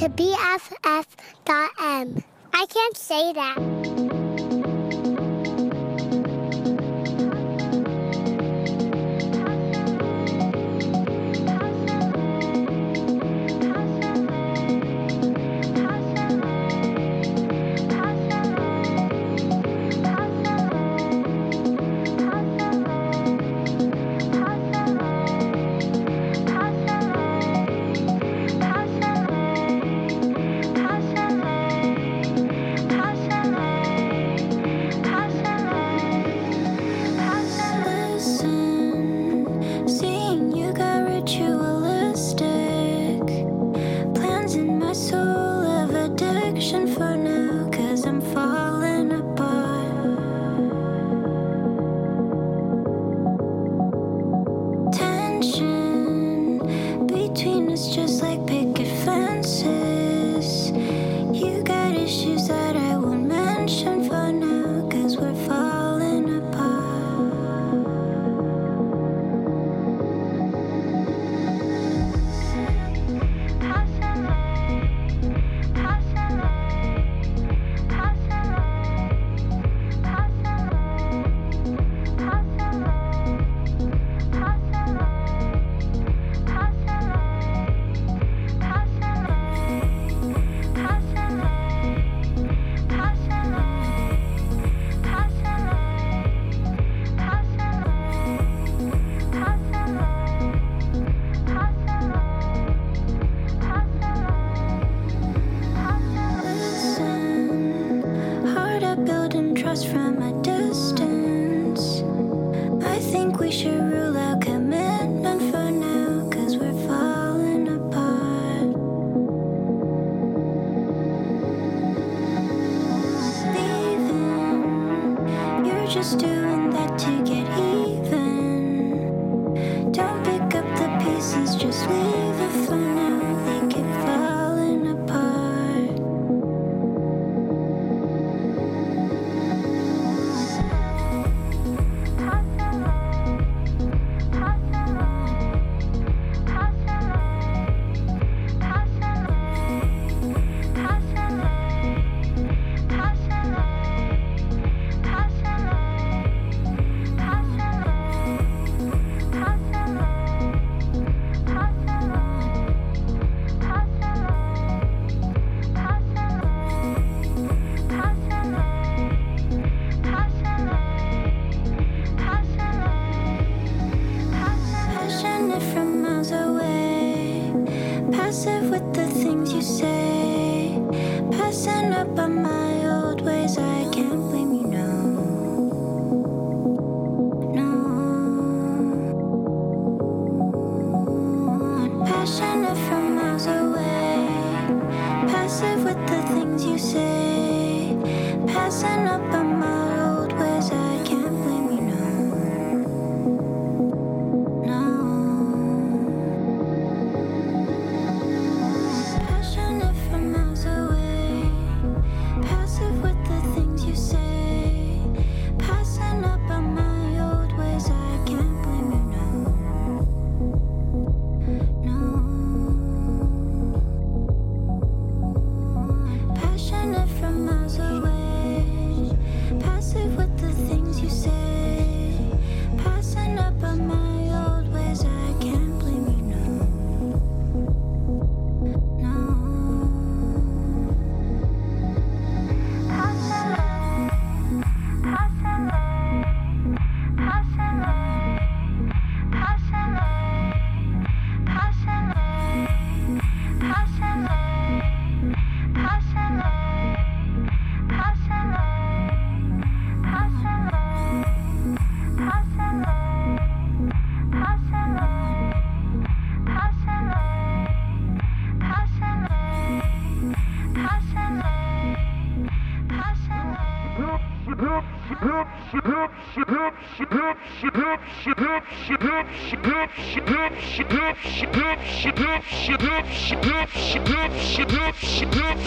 to BFF.m. I can't say that.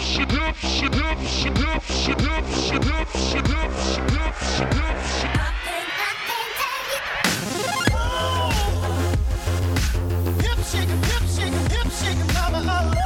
Hip shaking, mama, I love you.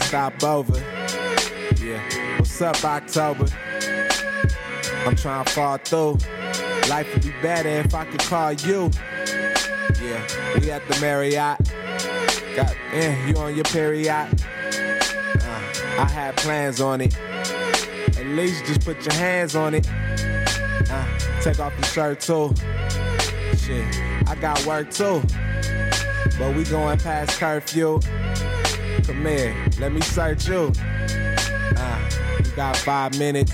Stop over. Yeah. What's up, October? I'm trying to fall through. Life would be better if I could call you. Yeah. We at the Marriott. Got you on your period. I had plans on it. At least just put your hands on it. Take off your shirt too. Shit. I got work too. But we going past curfew. Come here, let me search you. You got 5 minutes.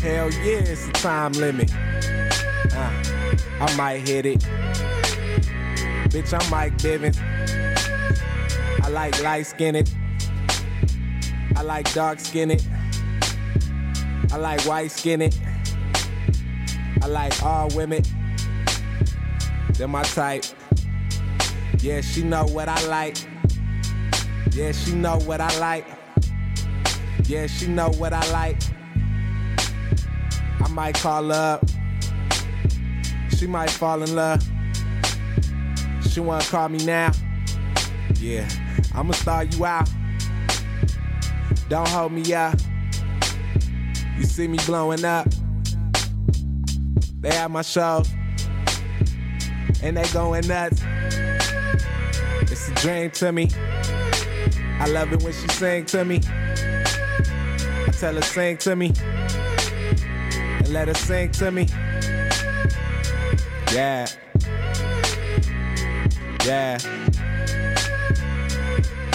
Hell yeah, it's a time limit. I might hit it. Bitch, I'm Mike Bivens. I like light-skinned. I like dark-skinned. I like white-skinned. I like all women. They're my type. Yeah, she know what I like. Yeah, she know what I like. Yeah, she know what I like. I might call her up. She might fall in love. She wanna call me now. Yeah, I'ma start you out. Don't hold me up. You see me blowing up. They at my show. And they going nuts. It's a dream to me. I love it when she sing to me. I tell her sing to me. And let her sing to me. Yeah. Yeah.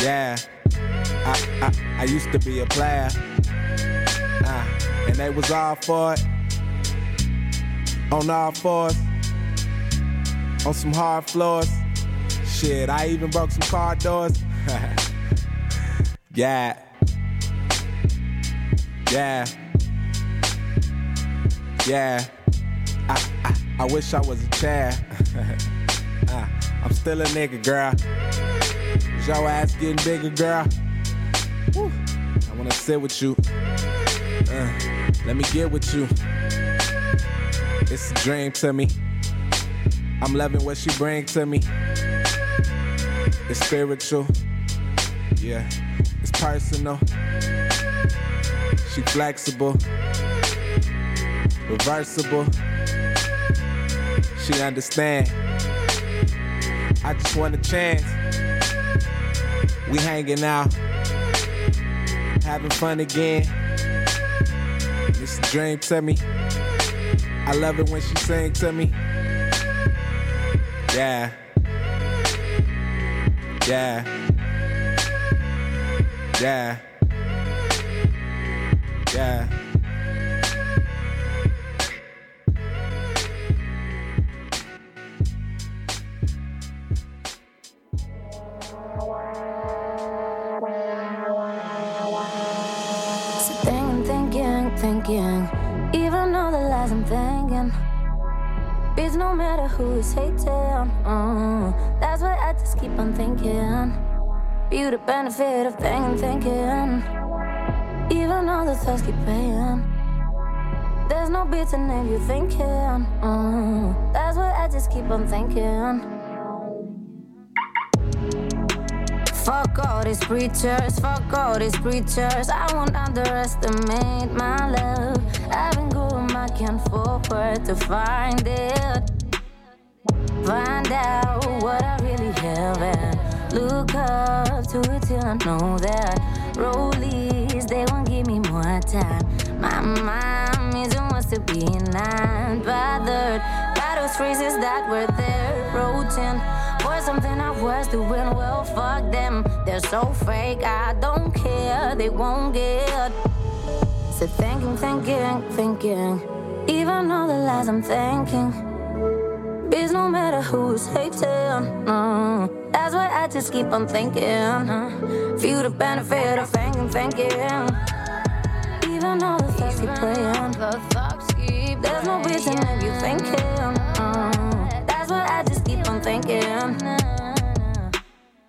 Yeah. I used to be a player. And they was all for it. On all fours. On some hard floors. Shit, I even broke some car doors. Yeah, yeah, yeah. I wish I was a chair. I'm still a nigga, girl. Is your ass getting bigger, girl? Woo. I wanna sit with you. Let me get with you. It's a dream to me. I'm loving what she brings to me. It's spiritual. Yeah. It's personal. She flexible. Reversible. She understand. I just want a chance. We hanging out, having fun again. It's a dream to me. I love it when she sings to me. Yeah. Yeah. Yeah. Yeah. So thinking, even all the lies I'm thinking. It's no matter who is hating. That's why I just keep on thinking. Be the benefit of thinking. Even all the thoughts keep paying. There's no beating if you're thinking. That's why I just keep on thinking. Fuck all these preachers, fuck all these preachers. I won't underestimate my love. I've been going back and forward to find it. Find out what I really have and look up to it till I know that rollies, they won't give me more time. My mom isn't wants to be not bothered by those phrases that were there roaching for something I was doing. Well, fuck them, they're so fake, I don't care, they won't get. So thinking, even all the lies I'm thinking. It's no matter who's hating, that's why I just keep on thinking. Feel the benefit of thinking. Even though the thoughts keep playing, there's no reason if you're thinking. That's why I just keep on thinking.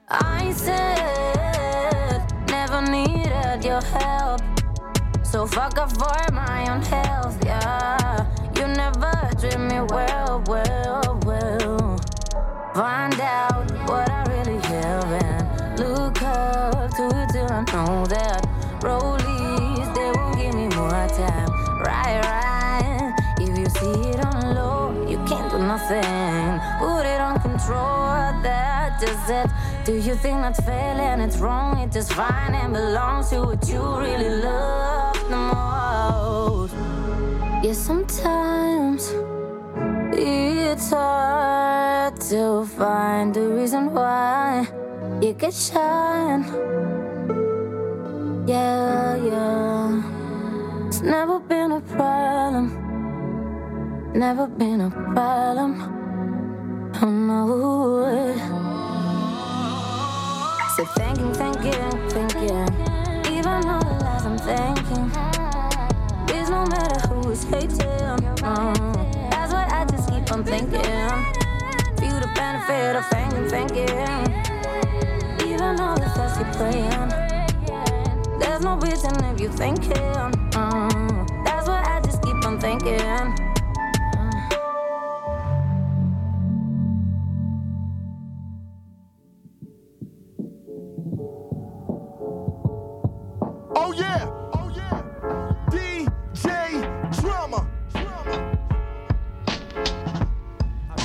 I said, never needed your help, so fuck up for my own health, yeah. You never treat me well. Find out what I really have and look up to it till I know that rollies, they won't give me more time. Right, if you see it on low, you can't do nothing. Put it on control, that just it. Do you think that's failing? It's wrong, it's just fine and belongs to what you really love the most. Yeah, sometimes it's hard to find the reason why you can shine. Yeah. It's never been a problem. I know it. So thinking, even all the lies I'm thinking. No matter who's hating, that's why I just keep on thinking. Feel the benefit of thinking. Even though the thoughts keep playing, there's no reason if you're thinking. That's why I just keep on thinking.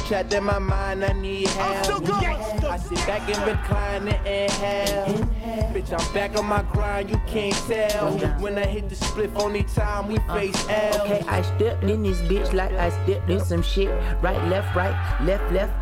Shut in my mind, I need help. I sit back and recline and inhale. Bitch, I'm back on my grind, you can't tell. When I hit the split, only time we face L. Okay, I stepped in this bitch like I stepped in some shit. Right, left,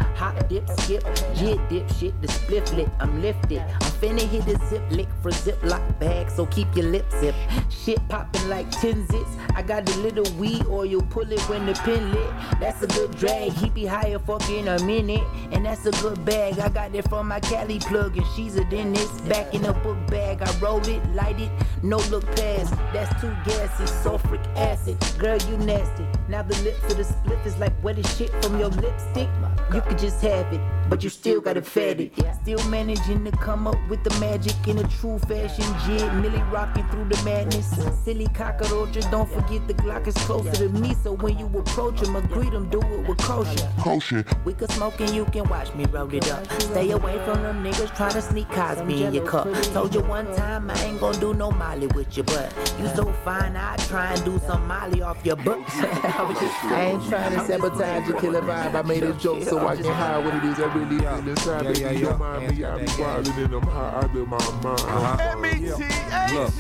hop, dip, skip, jig, dip, shit, the split lit, I'm lifted. I'm finna hit the zip lick for Ziploc bag, so keep your lips zip. Shit popping like 10 zits. I got the little weed oil, pull it when the pin lit. That's a good drag, he be higher fucking a minute. And that's a good bag, I got it from my Cali plug and she's a dentist. Back in a book bag, I rolled it, light it, no look past. That's too gassy, sulfuric acid, girl you nasty. Now the lips of the spliff is like wet as shit from your lipstick. You could just have it, but you still gotta fed it. Still managing to come up with the magic in a true fashion jig, Millie rocking through the madness. Silly cockroaches, don't forget the Glock is closer to me, so when you approach him or greet him, do it with caution. We could smoke and you can watch me roll it up. Stay away from them niggas trying to sneak Cosby in your cup. Told you one time I ain't gonna do no molly with your butt. You so fine, I try and do some molly off your butt. I ain't trying to sabotage your killer vibe. I made a joke so I can hide what it is. really been inside of me. Your mind me, I be wildin' and I'm high out of my mind. Look,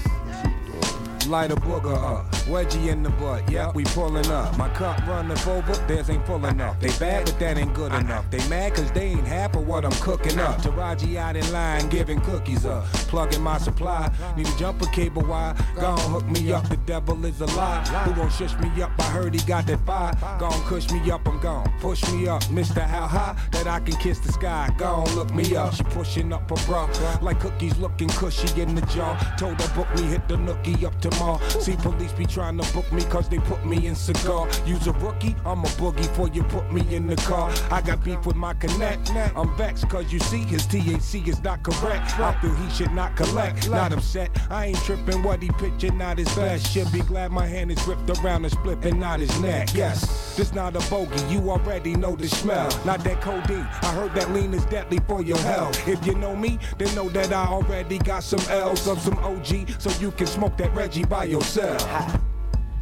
light a booger up. Wedgie in the butt, yeah, we pullin' up. My cup runneth over, theirs ain't full enough. They bad, but that ain't good enough. They mad cause they ain't happy what I'm cooking up. Taraji out in line, giving cookies up. Plugging my supply, need a jumper cable wire. Gon' hook me up, the devil is a lie. Who gon' shush me up, I heard he got that fire. Gon' cush me up, I'm gone. Push me up, Mr. How High, that I can kiss the sky. Gon' look me up, she pushin' up her bra. Like cookies looking cushy in the jar. Told her book me, hit the nookie up tomorrow. See police be trying to book me cause they put me in cigar. You's a rookie, I'm a boogie for you put me in the car. I got beef with my connect, I'm vexed cause you see his THC is not correct. I feel he should not collect, not upset. I ain't tripping what he pitching out his best. Should be glad my hand is gripped around and splipping out his neck. Yes, this not a bogey, you already know the smell. Not that codeine, I heard that lean is deadly for your health. If you know me, then know that I already got some L's of some OG, so you can smoke that Reggie by yourself.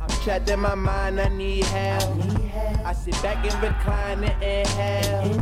I'm trapped in my mind, I need help. I sit back and recline and inhale.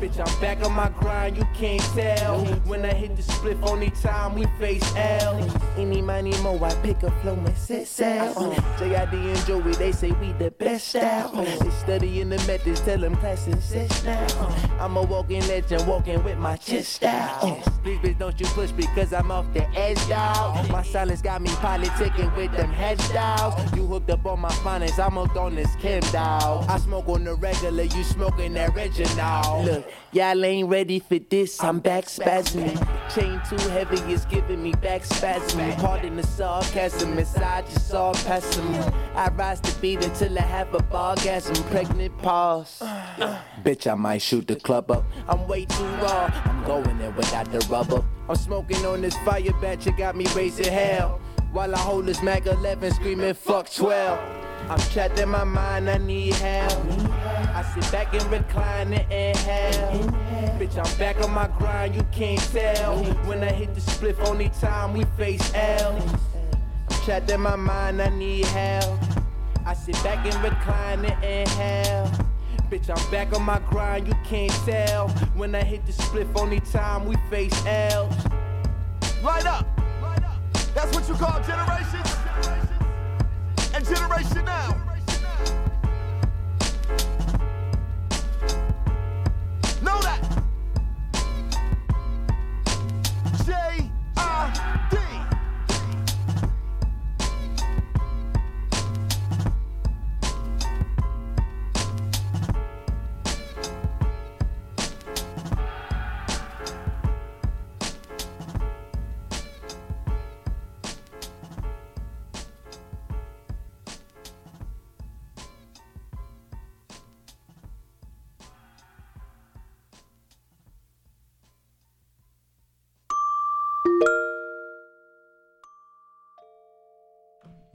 Bitch, I'm back on my grind, you can't tell. When I hit the split, only time we face L. Any money more, I pick a flow and sit south. J.I.D. and Joey, they say we the best out. They studying the methods, tell them class and sit now. I'm a walking legend, walking with my chest out. Please, bitch, don't you push because I'm off the edge, dog. My silence got me politicking with them hedge dogs. You hooked up on my finance, I'm hooked on this Kim, dog. I smoke on the regular, you smoking that Reginald. Look, y'all ain't ready for this, I'm back spasming. Chain too heavy is giving me back spasming. Pardon the sarcasm, inside just all pessimism. I rise to beat until I have a bargasm. Pregnant pause. Bitch, I might shoot the club up. I'm way too raw, I'm going in without the rubber. I'm smoking on this fire batch, it got me raising hell. While I hold this Mac 11 screaming fuck 12. I'm trapped in my mind, I need help. I sit back and recline and inhale. Bitch, I'm back on my grind, you can't tell. When I hit the split, only time we face L. I'm trapped in my mind, I need help. I sit back and recline and inhale. Bitch, I'm back on my grind, you can't tell. When I hit the split, only time we face L. Light up! That's what you call generations and generation now. Know that. J.I.D.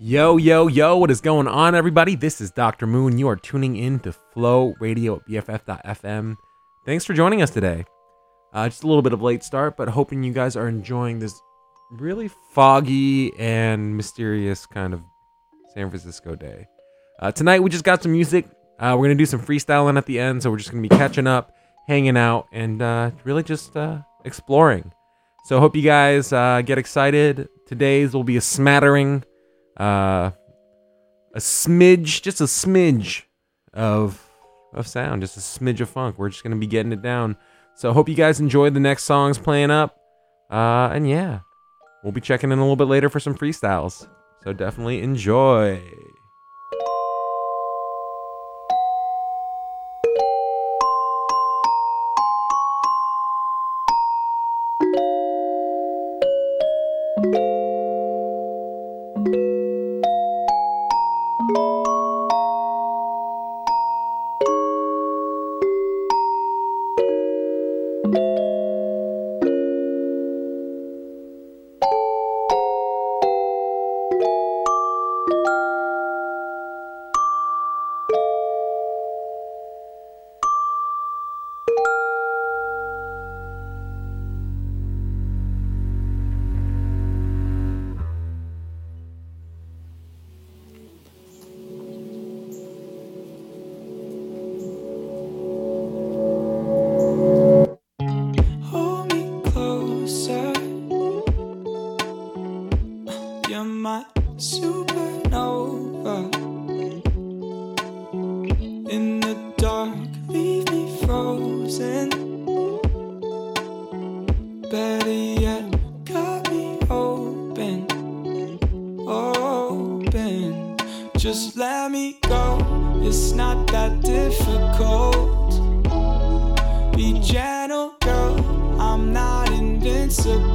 Yo, yo, yo, what is going on, everybody? This is Dr. Moon. You are tuning in to Flow Radio at BFF.fm. Thanks for joining us today. Just a little bit of a late start, but hoping you guys are enjoying this really foggy and mysterious kind of San Francisco day. Tonight, we just got some music. We're going to do some freestyling at the end, so we're just going to be catching up, hanging out, and really just exploring. So hope you guys get excited. Today's will be a smattering... a smidge of sound, just a smidge of funk. We're just going to be getting it down. So hope you guys enjoyed the next songs playing up. And yeah, we'll be checking in a little bit later for some freestyles. So definitely enjoy. Better yet, got me open, open. Just let me go, it's not that difficult. Be gentle, girl, I'm not invincible.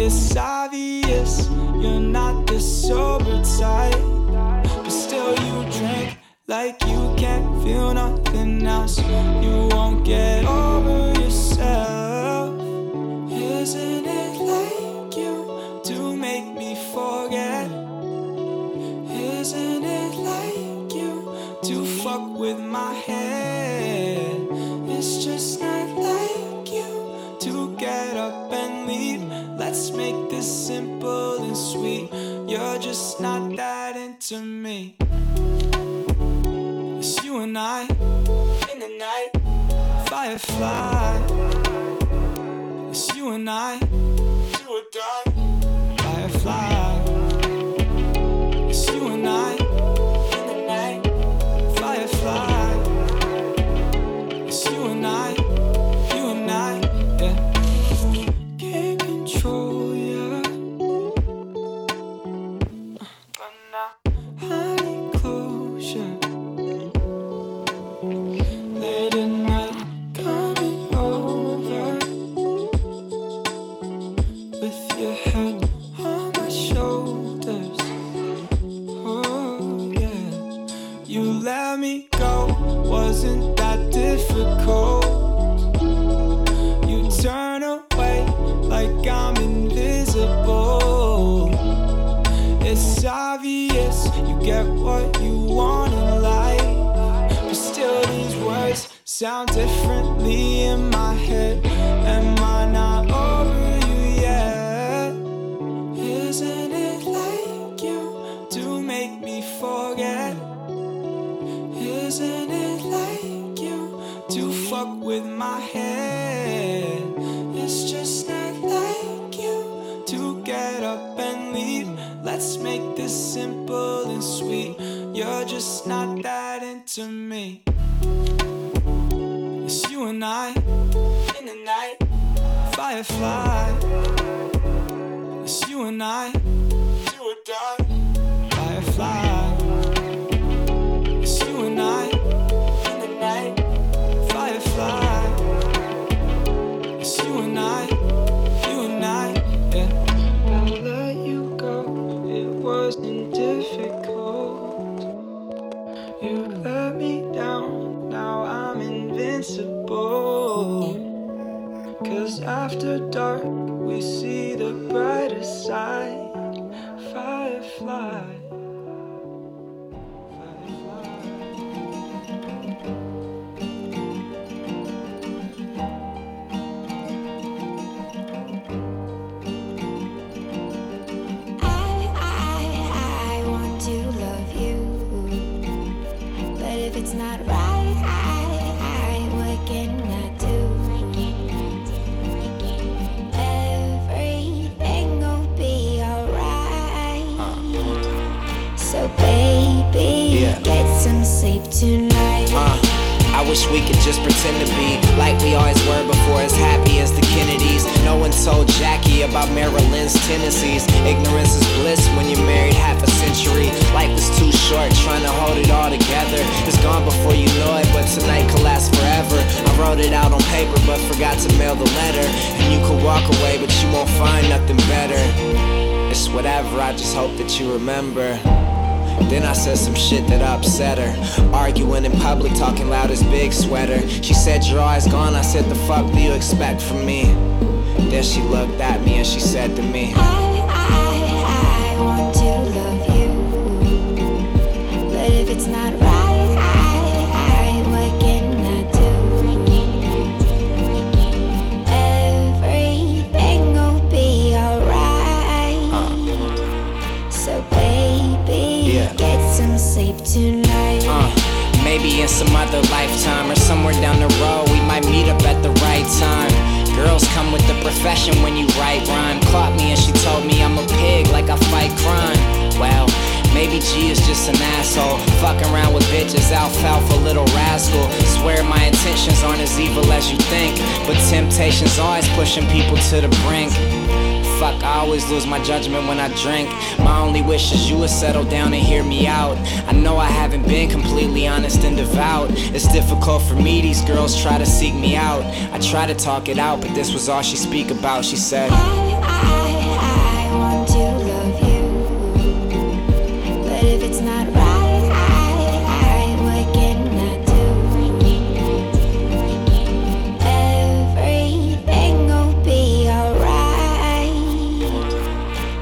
It's obvious, you're not the sober type, but still you drink like you can't feel nothing else. You won't get over yourself. Isn't it like you do make me forget? Isn't it like you do fuck with my head? It's just not like you to get up and leave. Let's make this simple and sweet. You're just not that into me. It's you and I, in the night, firefly. It's you and I, do or die, firefly. It's you and I, in the night, firefly. It's you and I, you and I, yeah. Can't control ya, but now I need closure. Get what you want in life, but still these words sound differently in my head. Am I not over you yet? Isn't it like you do make me forget? Isn't it like you do fuck with my head? It's just not like you to get up and leave. Let's make this simple and sweet. You're just not that into me. It's you and I, in the night, firefly. It's you and I, do or die, firefly. It's you and I, in the night, firefly. It's you and I, you and I, yeah. Wasn't difficult. You let me down, now I'm invincible. Cause after dark, we see the brighter side. Firefly. I wish we could just pretend to be like we always were before, as happy as the Kennedys. No one told Jackie about Maryland's tendencies. Ignorance is bliss when you're married half a century. Life is too short, trying to hold it all together. It's gone before you know it, but tonight could last forever. I wrote it out on paper, but forgot to mail the letter. And you could walk away, but you won't find nothing better. It's whatever, I just hope that you remember. Then I said some shit that upset her. Arguing in public, talking loud as Big Sweater. She said, your eyes gone. I said, the fuck do you expect from me? Then she looked at me and she said to me, I want to love you, but if it's not right, what can I do? Everything will be alright. So baby, yeah, get some sleep tonight. Maybe in some other lifetime or somewhere down the road, we might meet up at the right time. Girls come with the profession when you write rhyme. Caught me and she told me I'm a pig, like I fight crime. Well, maybe G is just an asshole, fucking around with bitches, alfalfa, little rascal. Swear my entire intentions aren't as evil as you think, but temptation's always pushing people to the brink. Fuck, I always lose my judgment when I drink. My only wish is you would settle down and hear me out. I know I haven't been completely honest and devout. It's difficult for me, these girls try to seek me out. I try to talk it out, but this was all she speak about. She said, I want to love you, but if it's not right, what can I do? Everything will be alright,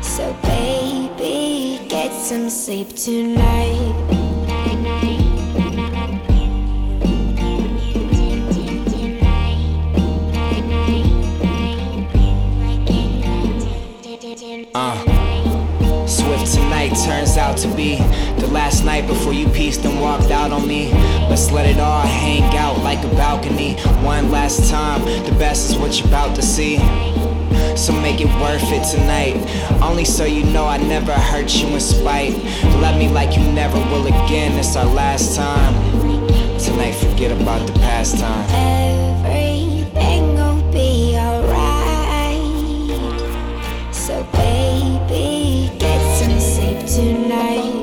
so baby, get some sleep tonight. Swift tonight turns out to be the last night before you pieced and walked out on me. Let's let it all hang out like a balcony. One last time, the best is what you're about to see. So make it worth it tonight, only so you know I never hurt you in spite. Love me like you never will again, it's our last time. Tonight forget about the past time. Everything will be alright, so baby, get some sleep tonight.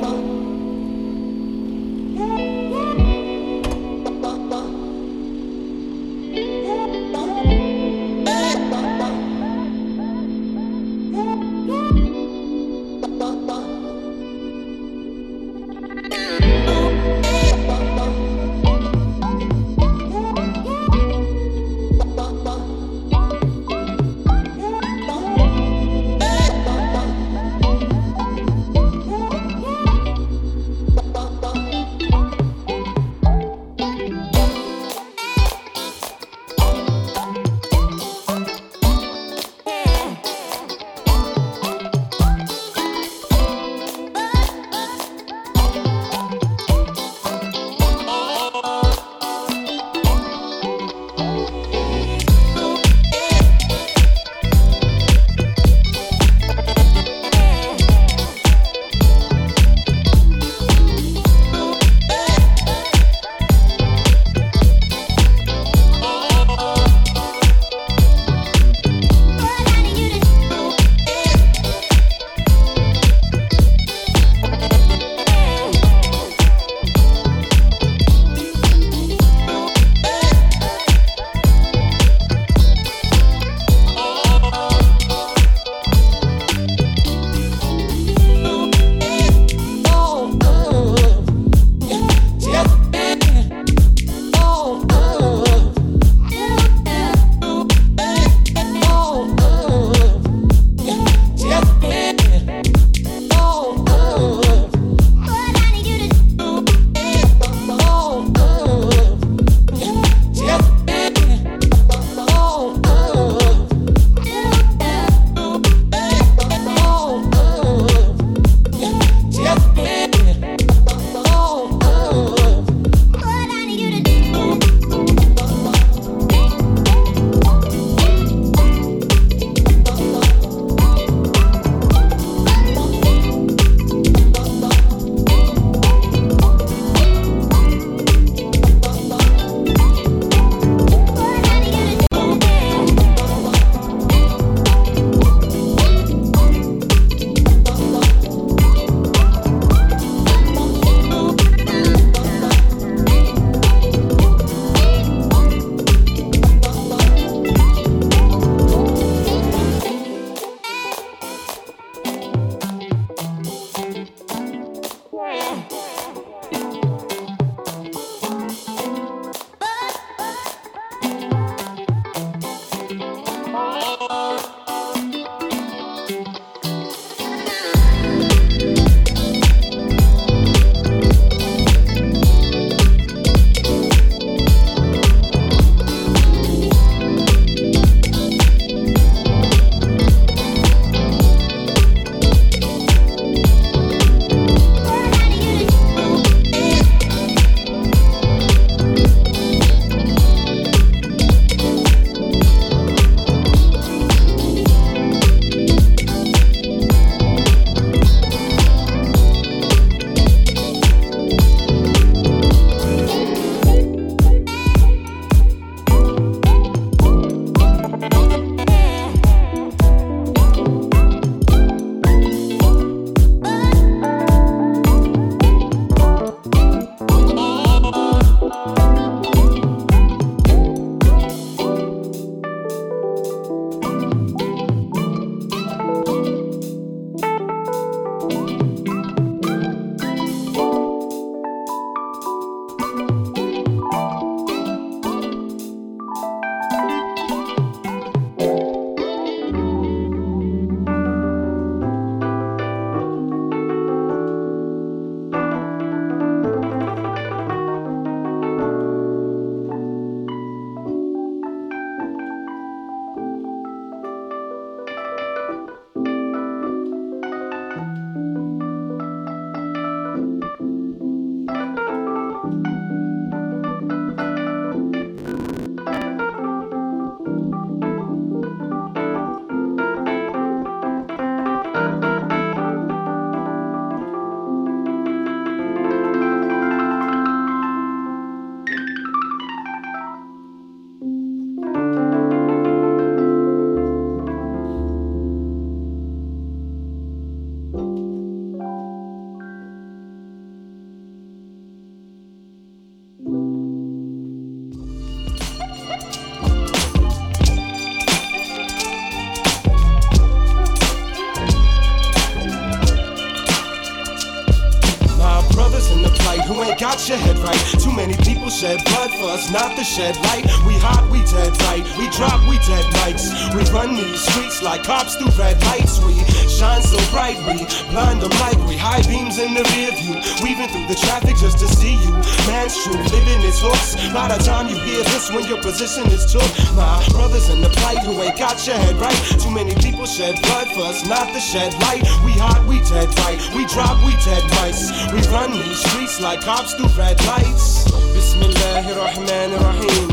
got your head right. Too many people shed blood for us not to shed light. We hot, we dead right. We drop, we dead mics. We run these streets like cops through red lights. We shine so bright, we blind them like we high beams in the rear view. Weaving through the traffic just to see you. Man's true, living is hooks. A lot of time you hear this when your position is took. My brothers in the plight who ain't got your head right. Too many people shed blood for us not to shed light. We hot, we dead right. We drop, we dead mice. We run these streets like cops through red lights. Bismillahirrahmanirrahim.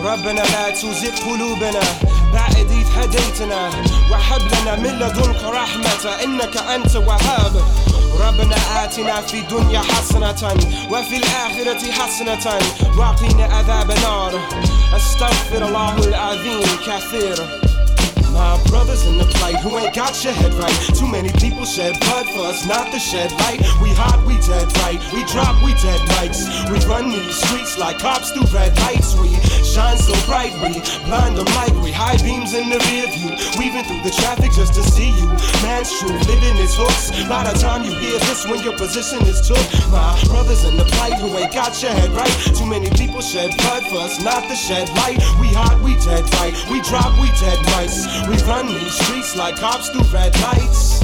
ربنا لا تزغ قلوبنا بعد إذ هديتنا وهب لنا من لدنك رحمة إنك أنت الوهاب ربنا آتنا في الدنيا حسنة وفي الآخرة حسنة وقنا عذاب النار أستغفر الله العظيم كثير. My brothers in the plight who ain't got your head right. Too many people shed blood for us not to shed light. We hot, we dead right. We drop, we dead mics. We run these streets like cops through red lights. We shine so bright, we blind them like we high beams in the rear view. Weaving through the traffic just to see you. Man's true, living is hooks. A lot of time you hear this when your position is took. My brothers in the plight who ain't got your head right. Too many people shed blood for us not to shed light. We hot, we dead right. We drop, we dead mics. We run these streets like cops through red lights.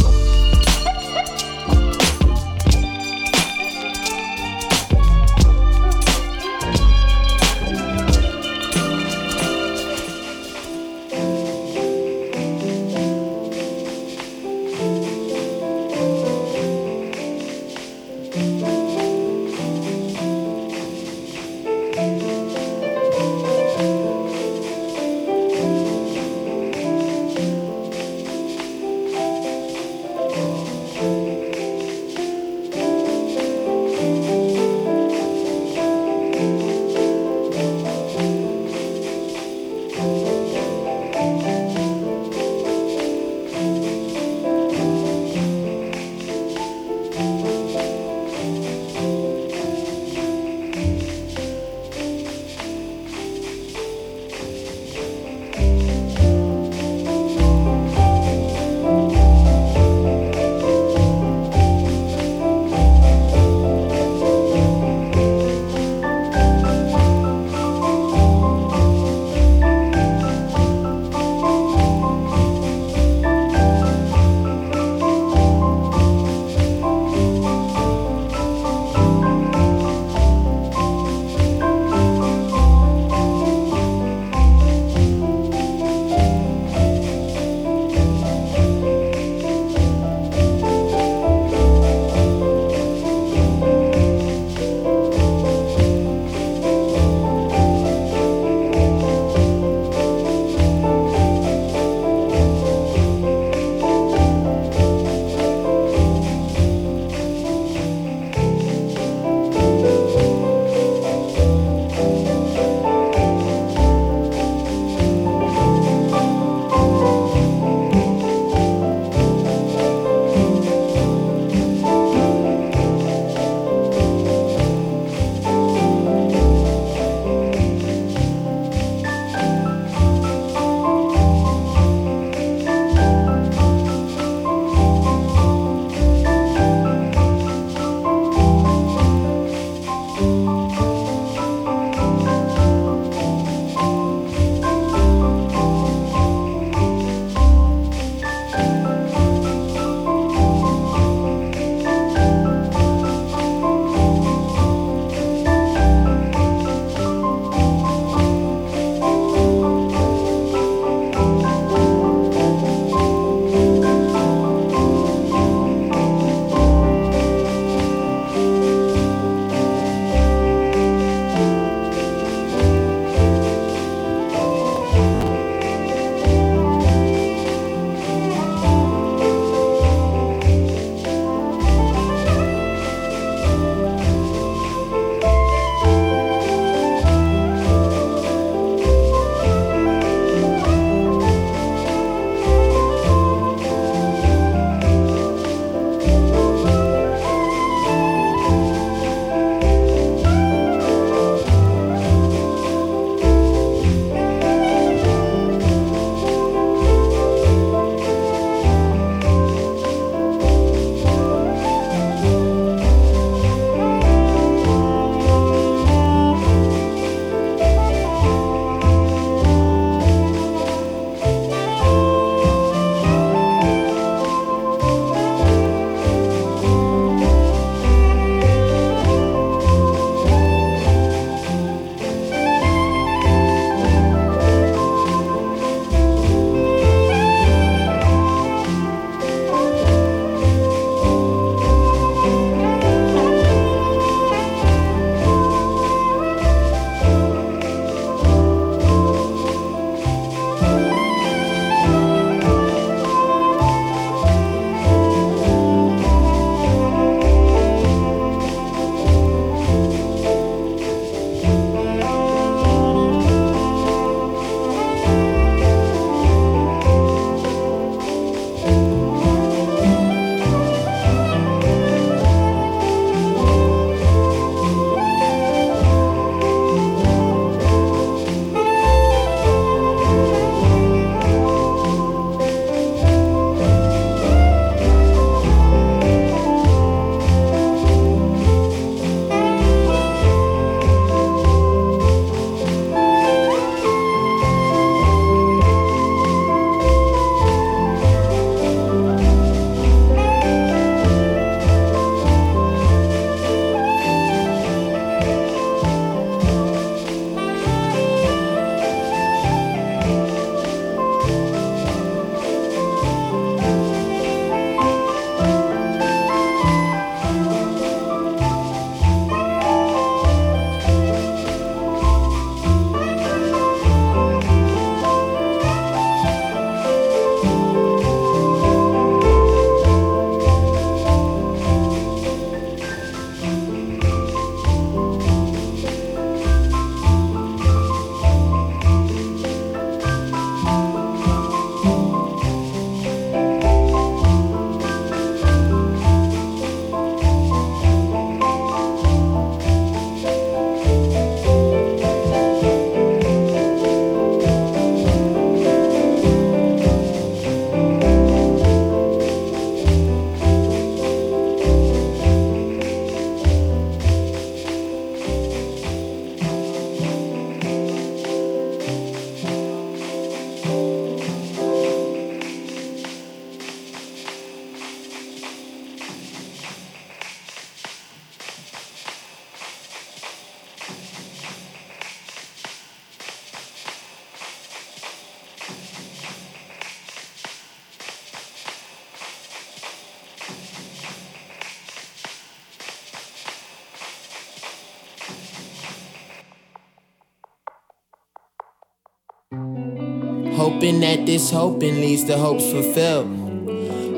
Hoping that this hoping leaves the hopes fulfilled.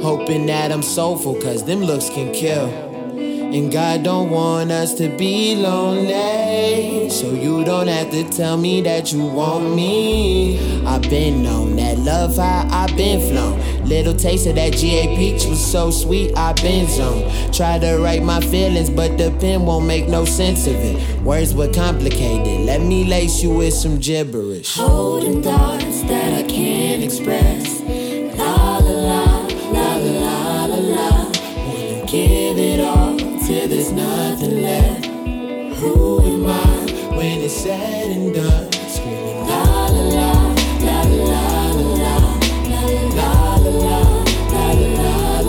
Hoping that I'm soulful, cause them looks can kill. And God don't want us to be lonely, so you don't have to tell me that you want me. I've been known that love high, I've been flown. Little taste of that GA peach was so sweet, I've been zoned. Try to write my feelings, but the pen won't make no sense of it. Words were complicated, let me lace you with some gibberish. Holding thoughts that I can't express. La la la, la la la la. Wanna give it all till there's nothing left. Who am I when it's said and done? Screaming la la la, la la la la. La la la, la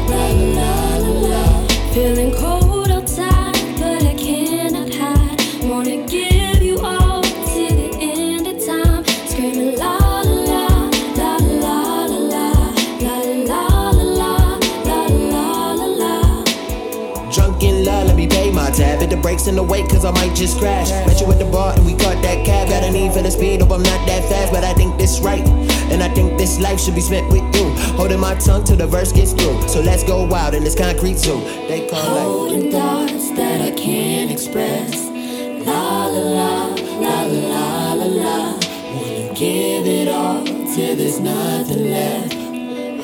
la la la. Feeling cold outside, but I cannot hide. Wanna give you all till the end of time. Screaming la la la, la la la la, la la la la la la. Drunk in love, let me pay my tab. Hit the brakes in the way, cause I might just crash. Met you at the bar and we caught that cab. Got a need for the speed, hope I'm not that fast, but I think this right. And I think this life should be spent with you. Holding my tongue till the verse gets through. So let's go wild in this concrete zoo. They call holding thoughts that I can't express. La la la, la la la la. Wanna give it all till there's nothing left.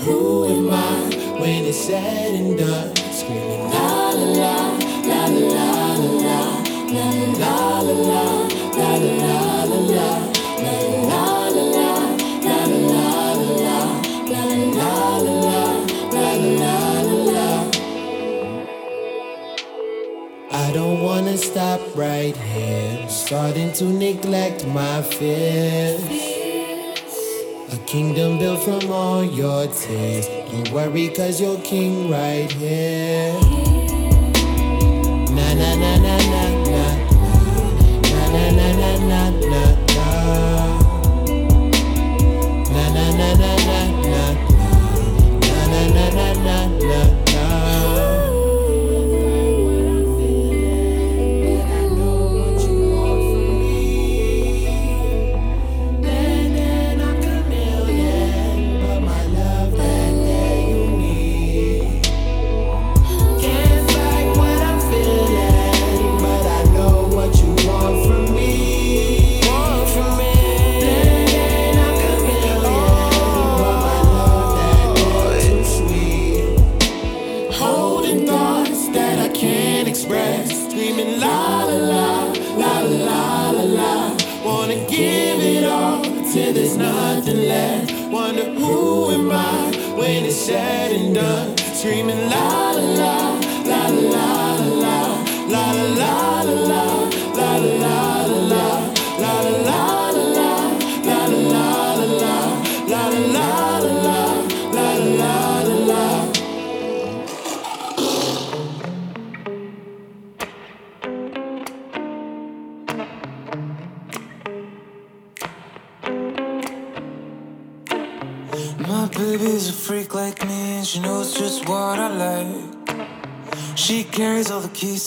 Who am I when it's said and done? Screaming la la la, la la la la. La la la la, la la la la. I don't wanna stop right here. Starting to neglect my fears. A kingdom built from all your tears. Don't worry, cause you're king right here. Na na na na na na. Na na na na na na na. Na na na na na na. Na na na na na na na.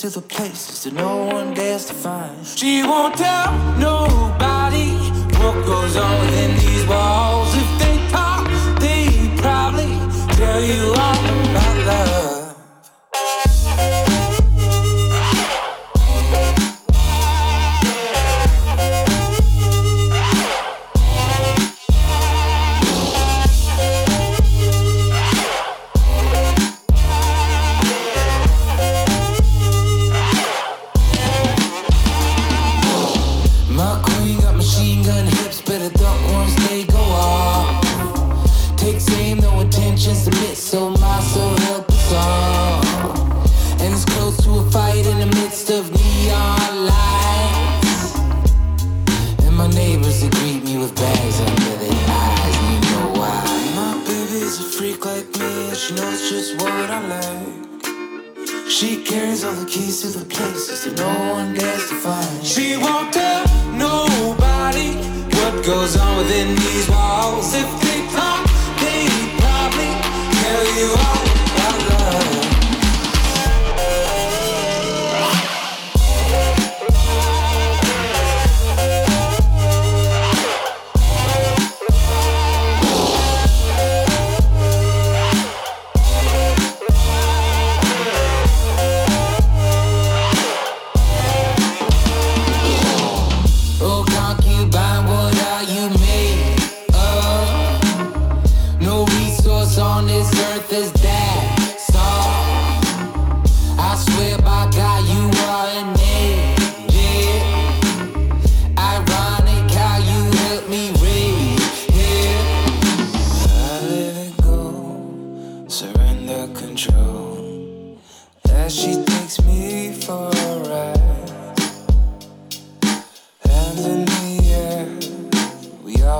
To the places that no one dares to find. She won't tell nobody what goes on within these walls. If they talk, they probably tell you all about love.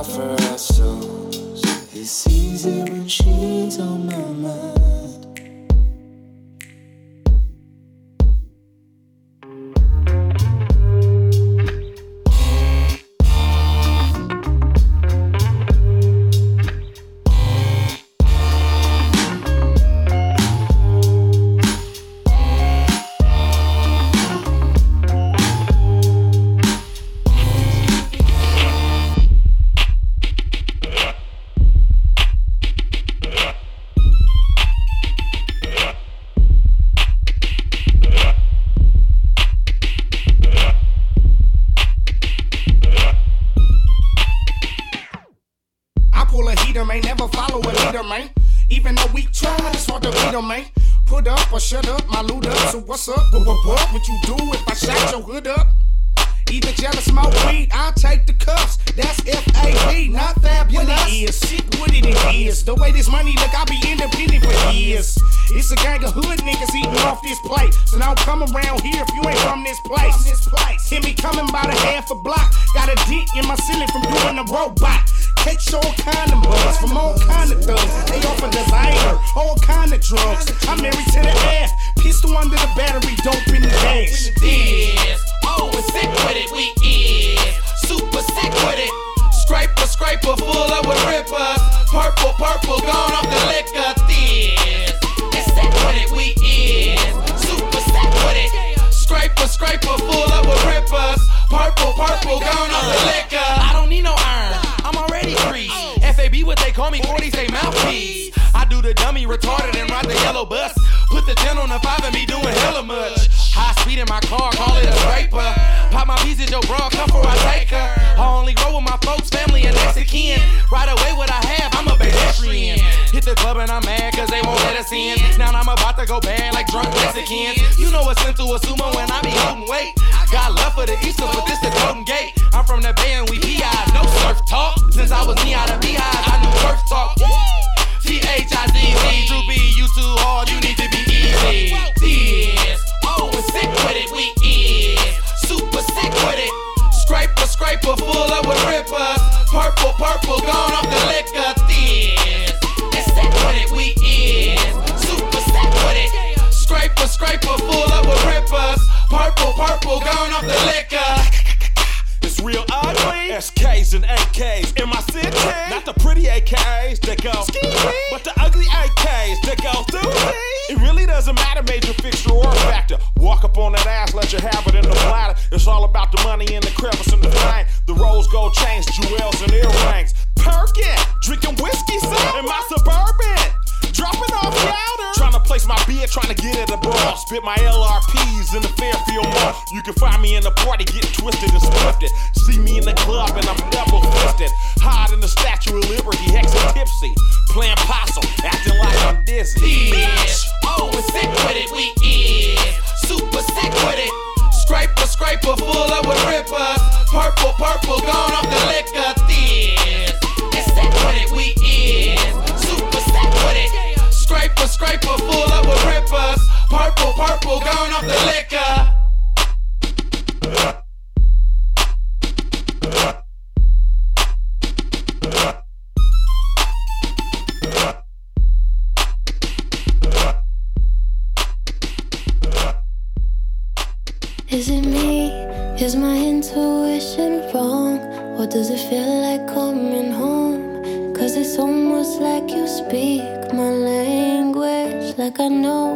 for our souls. It's easy when she's on my mind. No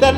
That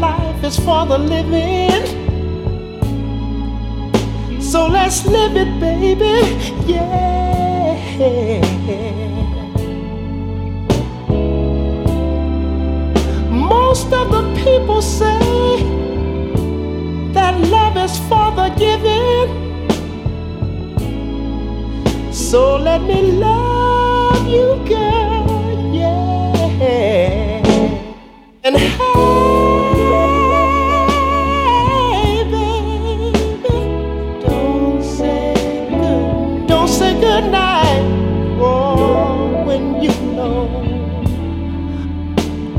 life is for the living, So let's live it, baby, yeah. Most of the people say that love is for the giving. So let me love you, girl, yeah. And how?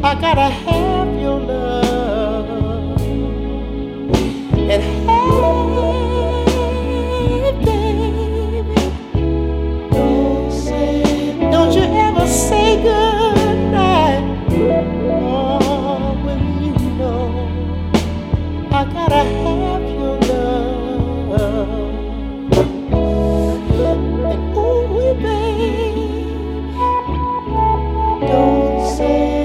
I gotta have your love. And hey, baby, don't say, don't you ever say goodnight. Oh, when you know I gotta have your love. And ooh, baby, don't say.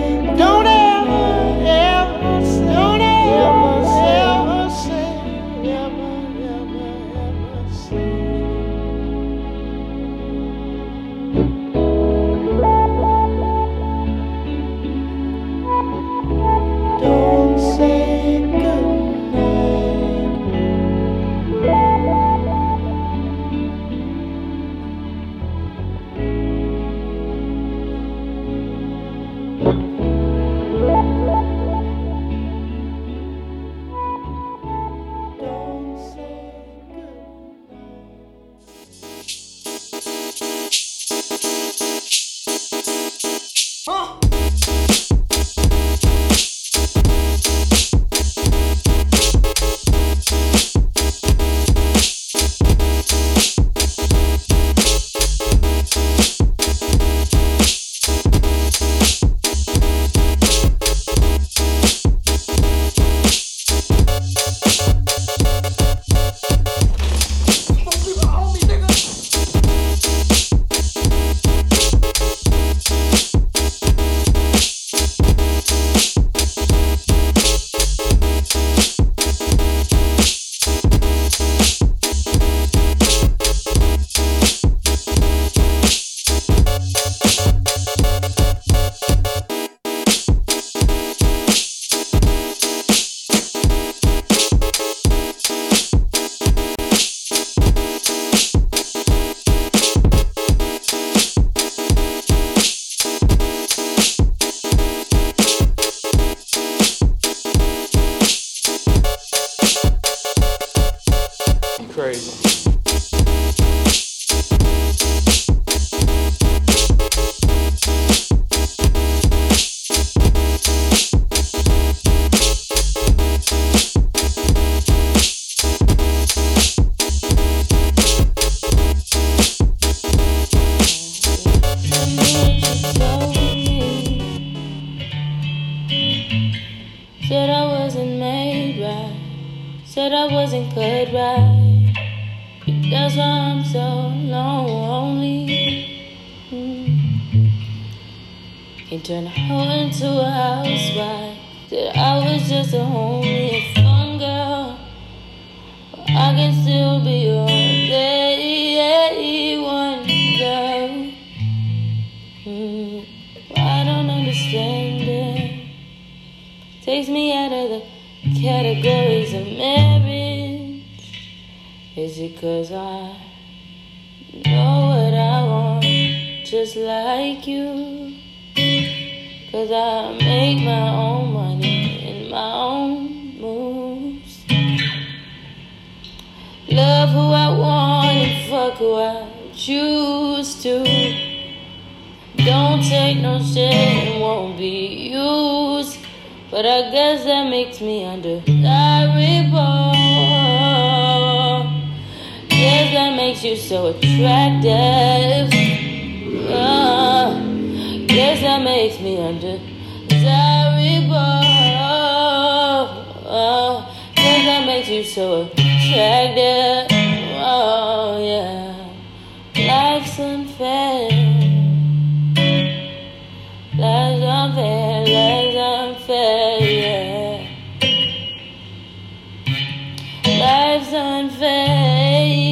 Life's unfair.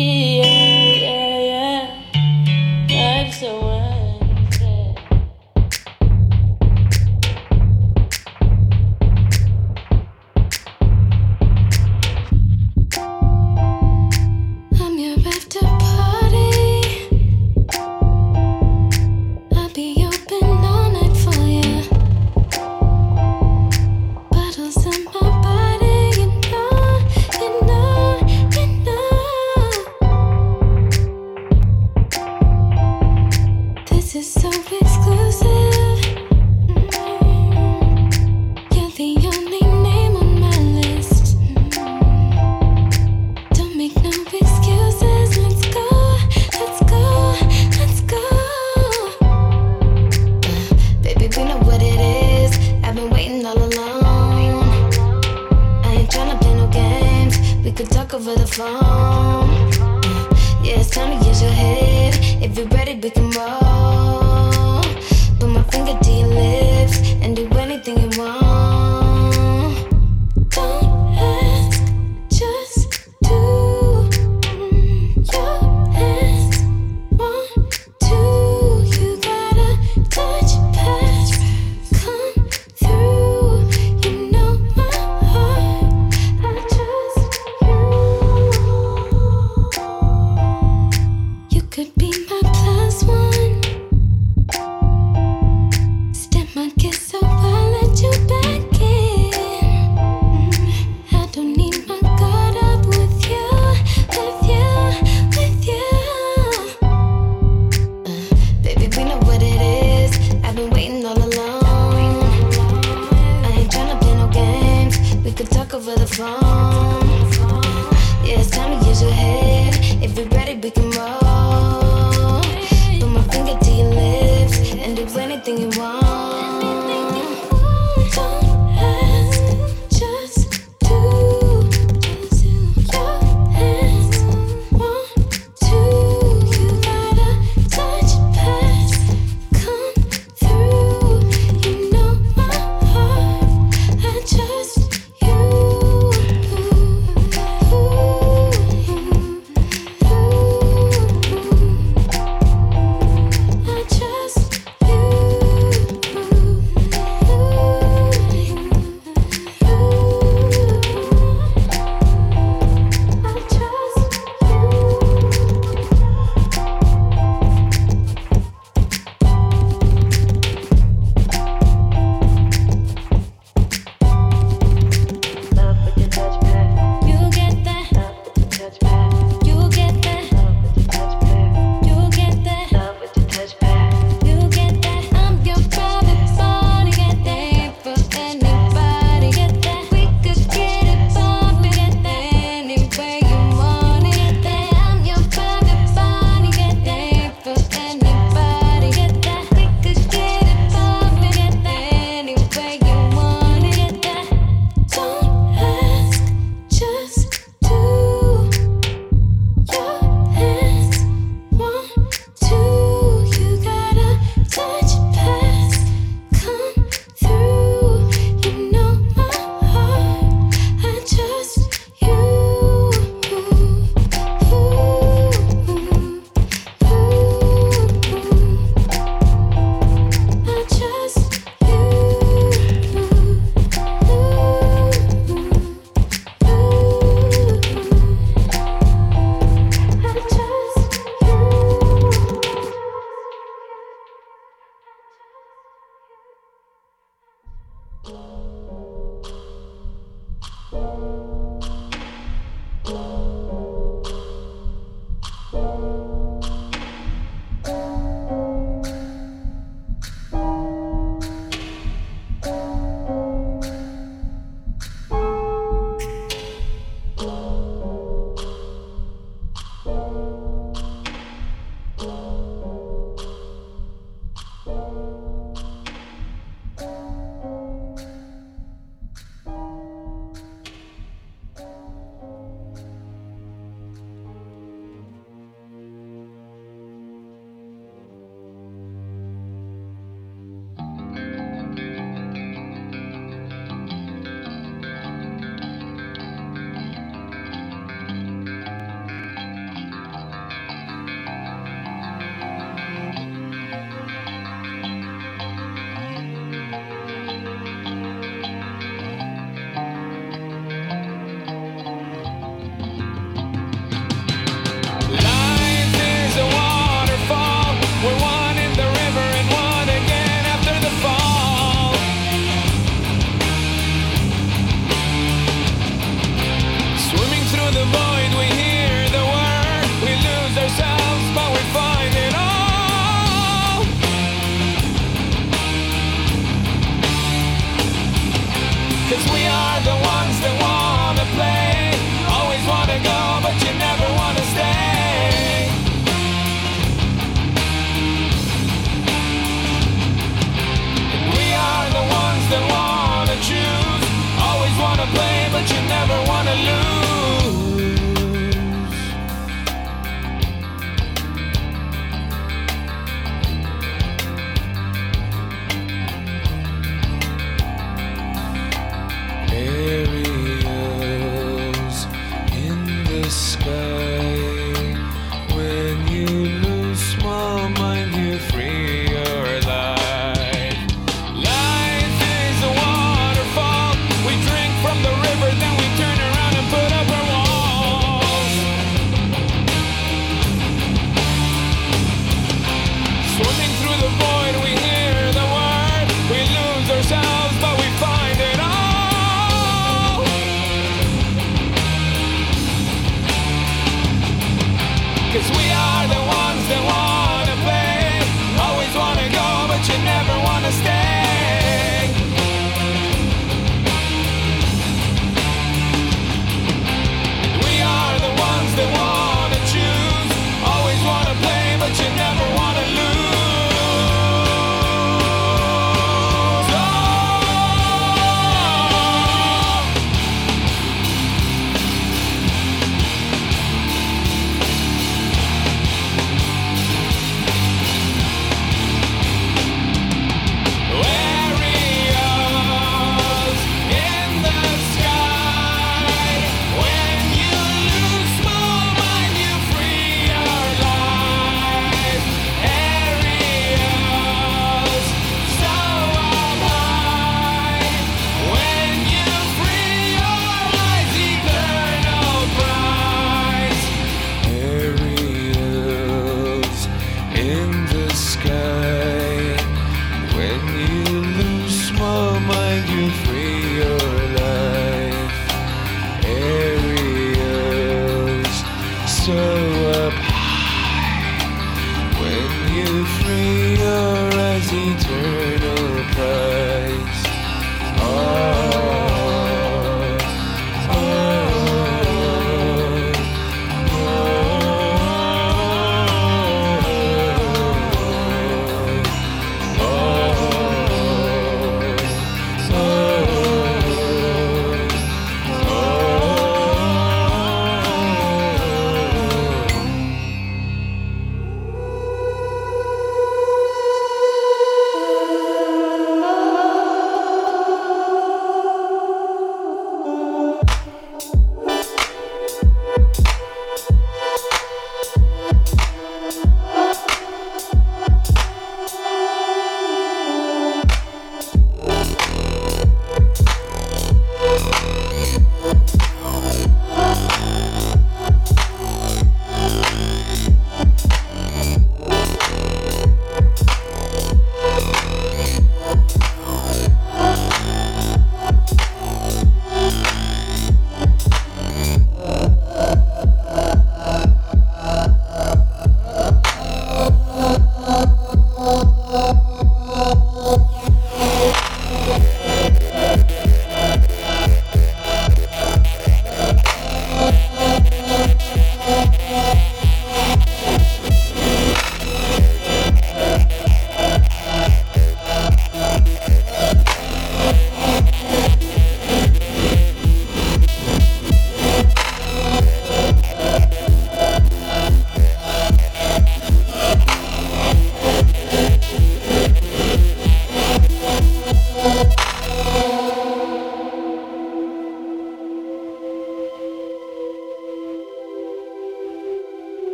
for the phone. Yeah, it's time to use your head. If you're ready, we can roll. Put my finger to your lips and do anything you want. Don't ask, just do. Your hands want to. You gotta touch, pass, come through. You know my heart, I trust you. You could be my plus one. Yeah, it's time to use your head. If you're ready, we can roll. Put my finger to your lips and do anything you want. Don't ask, just do. Your hands want to. You gotta touch, pass, come through. You know my heart, I trust you. 'Cause we are the ones that wanna play. Always wanna go, but you never wanna stay. We are the ones that wanna choose. Always wanna play, but you never wanna lose.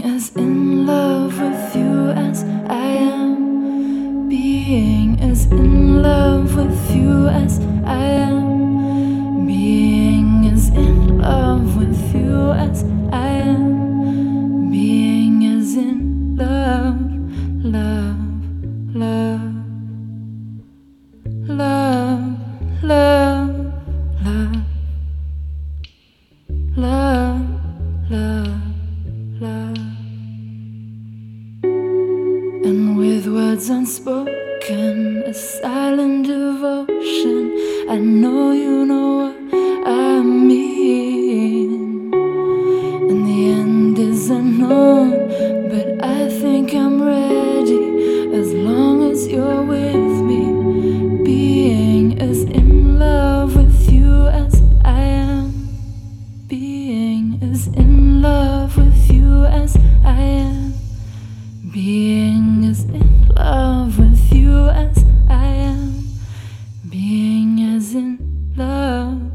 being as in love with you as I am, being as in love with you as I am, being as in love with you as I am, being as in love, love, love. Love, love, love, love, love, love. And with words unspoken, a silent devotion, I know you know what I mean. And the end is unknown, but I think I'm ready as long as you're with. Being as in love with you as I am, being as in love with you as I am, being as in love with you as I am, being as in love.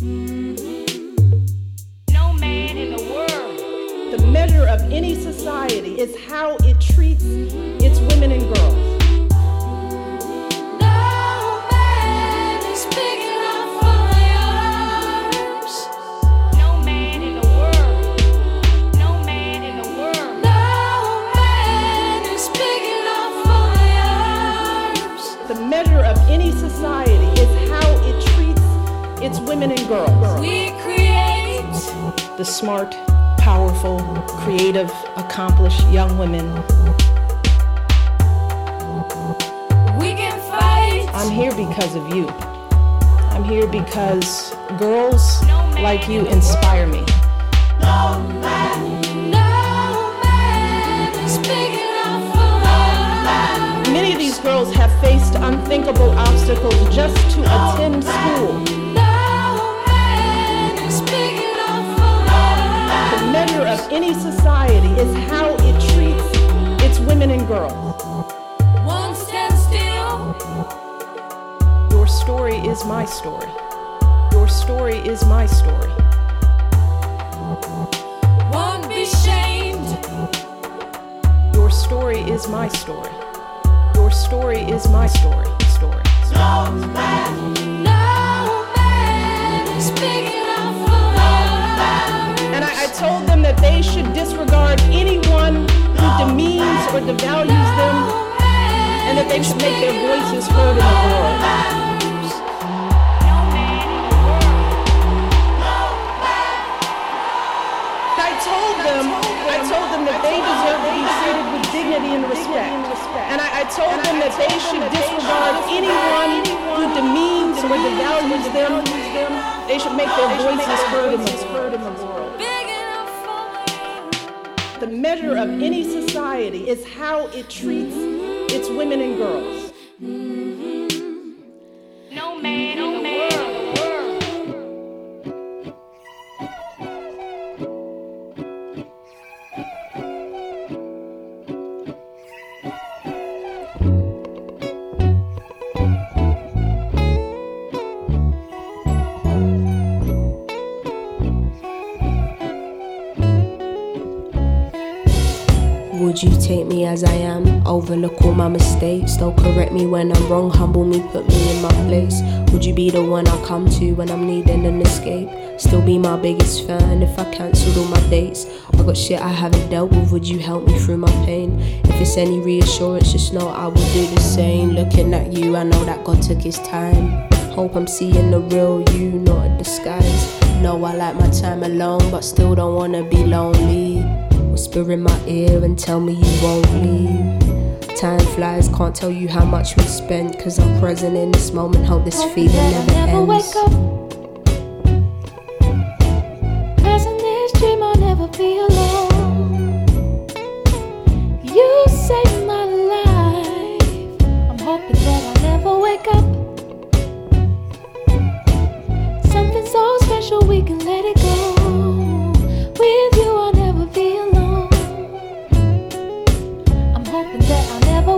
No man in the world. The measure of any society is how it treats its women and girls. It's women and girls. We create the smart, powerful, creative, accomplished young women. We can fight. I'm here because of you. I'm here because girls like you inspire me. No man, no man is big enough for us. Many of these girls have faced unthinkable obstacles just to attend school. Of any society is how it treats its women and girls. One stands still. Your story is my story. Your story is my story. Won't be shamed. Your story is my story. Your story is my story. Story. No man, no man is big enough. I told them that they should disregard anyone who demeans or devalues them, and that they should make their voices heard in the world. I told them that they deserve to be treated with dignity and respect. And I told them that they should disregard anyone who demeans or devalues them. They should make their voices heard in the world. The measure of any society is how it treats its women and girls. No man, no man. You take me as I am, overlook all my mistakes. Don't correct me when I'm wrong, humble me, put me in my place. Would you be the one I come to when I'm needing an escape? Still be my biggest fan if I cancelled all my dates. I got shit I haven't dealt with, would you help me through my pain? If it's any reassurance, just know I will do the same. Looking at you, I know that God took his time. Hope I'm seeing the real you, not a disguise. Know I like my time alone, but still don't wanna be lonely. Whisper in my ear and tell me you won't leave. Time flies, can't tell you how much we spend, cause I'm present in this moment, hope this feeling never ends. I'll never wake up, passing this dream, I'll never be alone. You saved my life, I'm hoping that I'll never wake up. Something so special, we can let it go. With you I'll never be alone.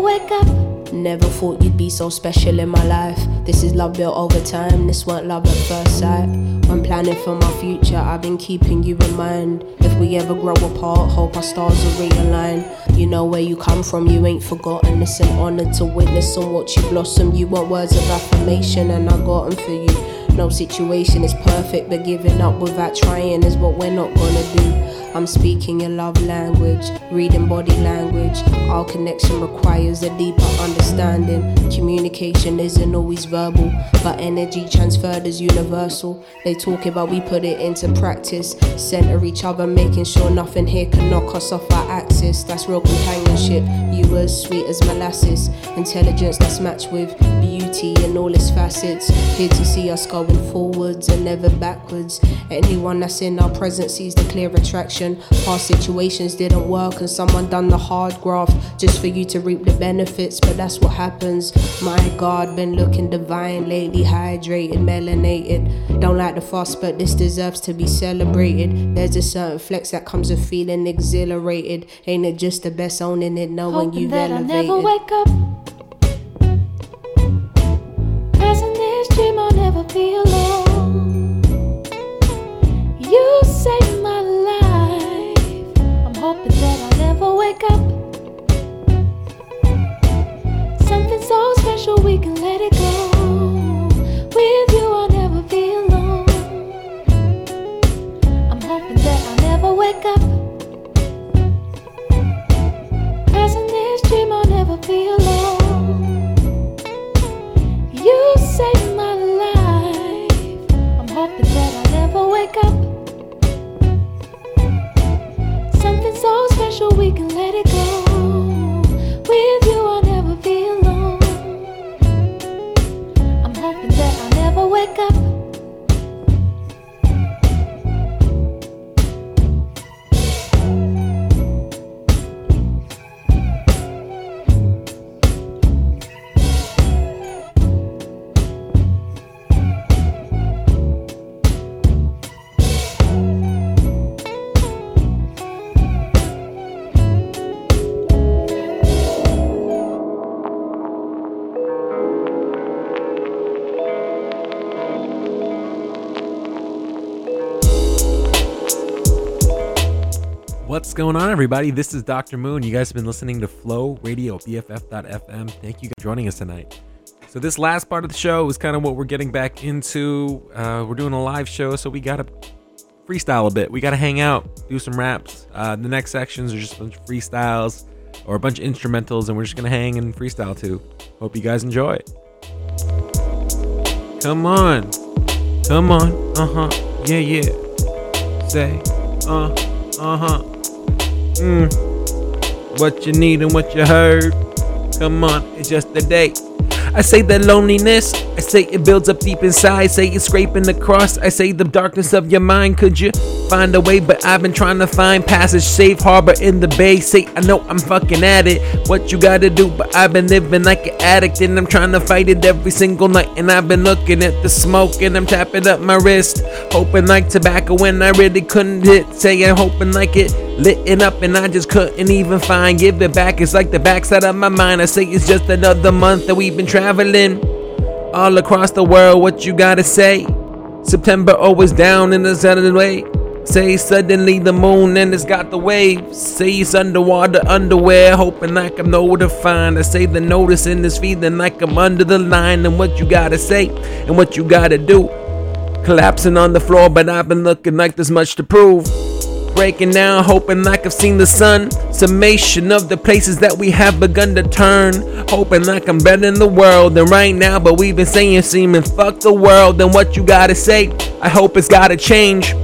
Wake up. Never thought you'd be so special in my life. This is love built over time, this weren't love at first sight. When planning for my future, I've been keeping you in mind. If we ever grow apart, hope our stars will realign. You know where you come from, you ain't forgotten. It's an honor to witness on what you blossom. You want words of affirmation and I got them for you. No situation is perfect, but giving up without trying is what we're not gonna do. I'm speaking your love language, reading body language. Our connection requires a deeper understanding. Communication isn't always verbal, but energy transferred is universal. They talk about, we put it into practice. Center each other, making sure nothing here can knock us off our axis. That's real companionship, you as sweet as molasses. Intelligence that's matched with beauty in all its facets. Here to see us going forwards and never backwards. Anyone that's in our presence sees the clear attraction. Past situations didn't work and someone done the hard graft just for you to reap the benefits, but that's what happens. My God, been looking divine lately, hydrated, melanated. Don't like the fast, but this deserves to be celebrated. There's a certain flex that comes with feeling exhilarated. Ain't it just the best owning it, knowing hoping you've that elevated. I'll never wake up, passing this dream, I'll never be alone. special, we can let it go. With you I'll never be alone. I'm hoping that I'll never wake up. As in this dream I'll never be alone. You saved my life. I'm hoping that I'll never wake up. Something so special, we can let it go. With you I'll never be alone. I'm hoping that I'll never wake up. What's going on, everybody? This is Dr. Moon. You guys have been listening to Flow Radio, BFF.fm. Thank you for joining us tonight. So this last part of the show is kind of what we're getting back into. We're doing a live show, so we got to freestyle a bit. We got to hang out, do some raps. The next sections are just a bunch of freestyles or a bunch of instrumentals, and we're just going to hang and freestyle too. Hope you guys enjoy it. Come on. Come on. Uh-huh. Yeah, yeah. Say, uh-huh. What you need and what you heard. Come on, it's just a day. I say that loneliness, I say it builds up deep inside. Say it's scraping across, I say the darkness of your mind. Could you find a way? But I've been trying to find passage, safe harbor in the bay. Say I know I'm fucking at it. What you gotta do? But I've been living like an addict, and I'm trying to fight it every single night. And I've been looking at the smoke, and I'm tapping up my wrist, hoping like tobacco when I really couldn't hit. Say I'm hoping like it lit up and I just couldn't even find. Give it back, it's like the backside of my mind. I say it's just another month that we've been traveling all across the world. What you gotta say? September always down in the southern way. Say suddenly the moon and it's got the waves. Say it's underwater underwear, hoping like I'm nowhere to find. I say the notice in this feeling like I'm under the line. And what you gotta say and what you gotta do. Collapsing on the floor, but I've been looking like there's much to prove. Breaking down, hoping like I've seen the sun. Summation of the places that we have begun to turn. Hoping like I'm better in the world than right now. But we've been saying, seeming fuck the world. Then what you gotta say? I hope it's gotta change.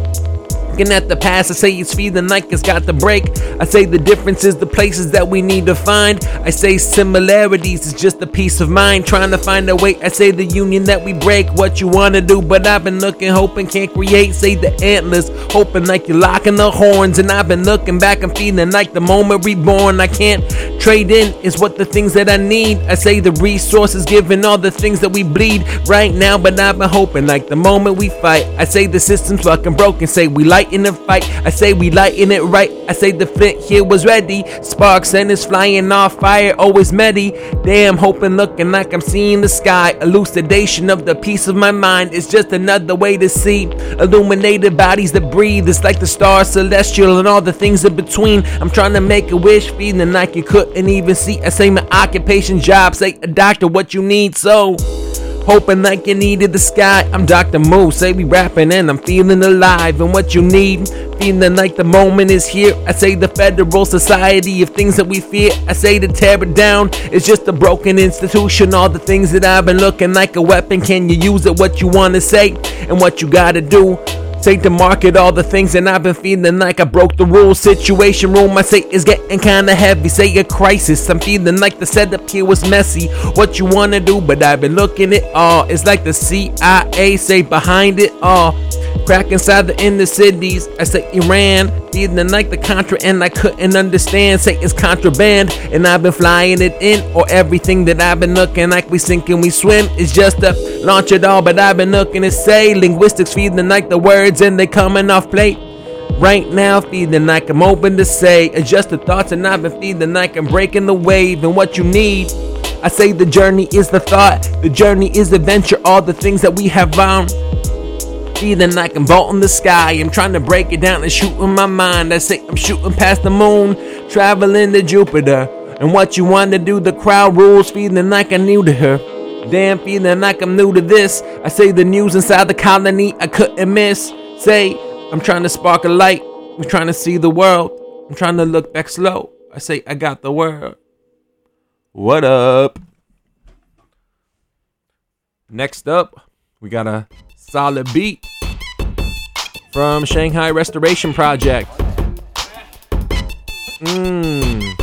Looking at the past, I say it's feeling like it's got the break. I say the differences, the places that we need to find. I say similarities is just a peace of mind. Trying to find a way, I say the union that we break. What you wanna do, but I've been looking, hoping can't create. Say the antlers, hoping like you're locking the horns. And I've been looking back and feeling like the moment reborn. I can't trade in, is what the things that I need. I say the resources, given all the things that we bleed right now. But I've been hoping like the moment we fight. I say the system's fucking broken, say we like in the fight. I say we lighting it right. I say the flint here was ready. Sparks and it's flying off fire, always muddy. Damn, hoping, looking like I'm seeing the sky. Elucidation of the peace of my mind. It's just another way to see. Illuminated bodies that breathe. It's like the stars celestial and all the things in between. I'm trying to make a wish, feeling like you couldn't even see. I say my occupation, job. Say a doctor, what you need, so hoping like you needed the sky. I'm Dr. Moon, say we rapping and I'm feeling alive. And what you need, feeling like the moment is here. I say the federal society of things that we fear. I say to tear it down, it's just a broken institution. All the things that I've been looking like a weapon. Can you use it? What you wanna say and what you gotta do. Say to market all the things, and I've been feeling like I broke the rules. Situation room, I say it's getting kinda heavy. Say a crisis, I'm feeling like the setup here was messy. What you wanna do, but I've been looking at all. It's like the CIA, say behind it all. Crack inside the inner cities, I say Iran. Feeling like the Contra and I couldn't understand. Say it's contraband and I've been flying it in. Or everything that I've been looking like we sink and we swim. It's just a launch it all, but I've been looking to say. Linguistics feeling like the words and they coming off plate. Right now feeling like I'm open to say. Adjust the thoughts and I've been feeling like I'm breaking the wave. And what you need, I say the journey is the thought. The journey is the venture, all the things that we have found. Feeling like I'm vaulting the sky. I'm trying to break it down and shoot in my mind. I say I'm shooting past the moon, traveling to Jupiter. And what you want to do, the crowd rules, feeling like I'm new to her. Damn, feeling like I'm new to this. I say the news inside the colony I couldn't miss. Say, I'm trying to spark a light. I'm trying to see the world. I'm trying to look back slow. I say, I got the world. What up? Next up, we got a solid beat from Shanghai Restoration Project. It's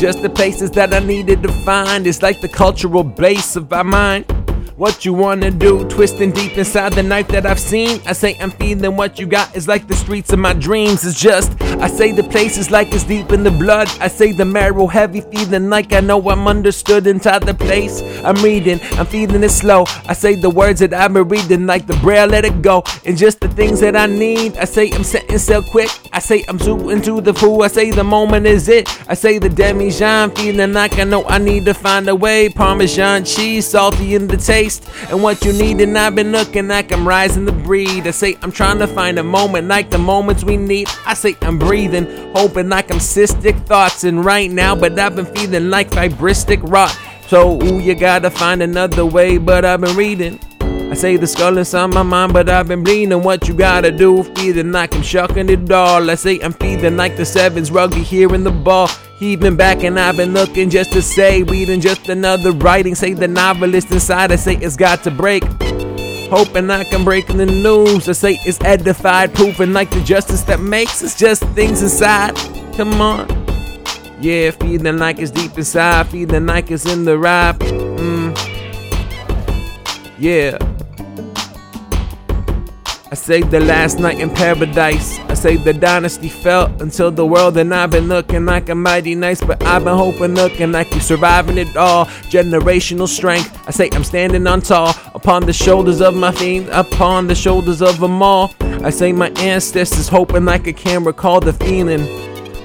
just the places that I needed to find. It's like the cultural base of my mind. What you wanna do, twisting deep inside the knife that I've seen. I say I'm feeling what you got is like the streets of my dreams. It's just, I say the place is like it's deep in the blood. I say the marrow heavy, feeling like I know I'm understood inside the place I'm reading. I'm feeling it slow. I say the words that I've been reading like the braille, let it go. And just the things that I need. I say I'm setting so quick. I say I'm zooting to the pool. I say the moment is it. I say the demi-jean, feeling like I know I need to find a way. Parmesan cheese, salty in the taste. And what you need, and I've been looking like I'm rising the breed. I say I'm trying to find a moment like the moments we need. I say I'm breathing, hoping like I'm cystic thoughts. And right now, but I've been feeling like fibristic rot. So, ooh, you gotta find another way, but I've been reading. I say the skull inside my mind, but I've been bleeding. What you gotta do, feeling like I'm shucking it all. I say I'm feeling like the sevens, rugby here in the ball. Heaving back and I've been looking just to say, reading just another writing. Say the novelist inside, I say it's got to break. Hoping I can break the news. I say it's edified, proving like the justice that makes. It's just things inside, come on. Yeah, feeling like it's deep inside, feeling like it's in the ride. Yeah. I say the last night in paradise. I say the dynasty fell until the world, and I've been looking like I'm mighty nice, but I've been hoping, looking like you surviving it all. Generational strength. I say I'm standing on tall upon the shoulders of my fiend, upon the shoulders of them all. I say my ancestors hoping like I can recall the feeling.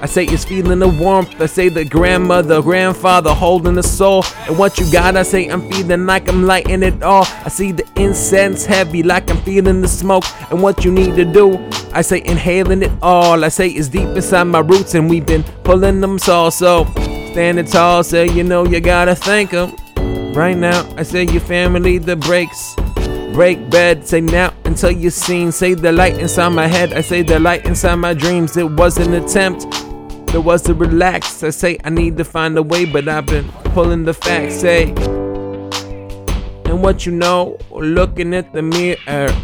I say it's feeling the warmth. I say the grandmother, grandfather holding the soul. And what you got, I say I'm feeling like I'm lighting it all. I see the incense heavy like I'm feeling the smoke. And what you need to do, I say inhaling it all. I say it's deep inside my roots and we've been pulling them all. So standing tall, say you know you gotta thank them. Right now, I say your family, the breaks. Break bed, say now until you're seen. Say the light inside my head. I say the light inside my dreams. It was an attempt. There was to relax. I say I need to find a way, but I've been pulling the facts. Say, and what you know, looking at the mirror, hear the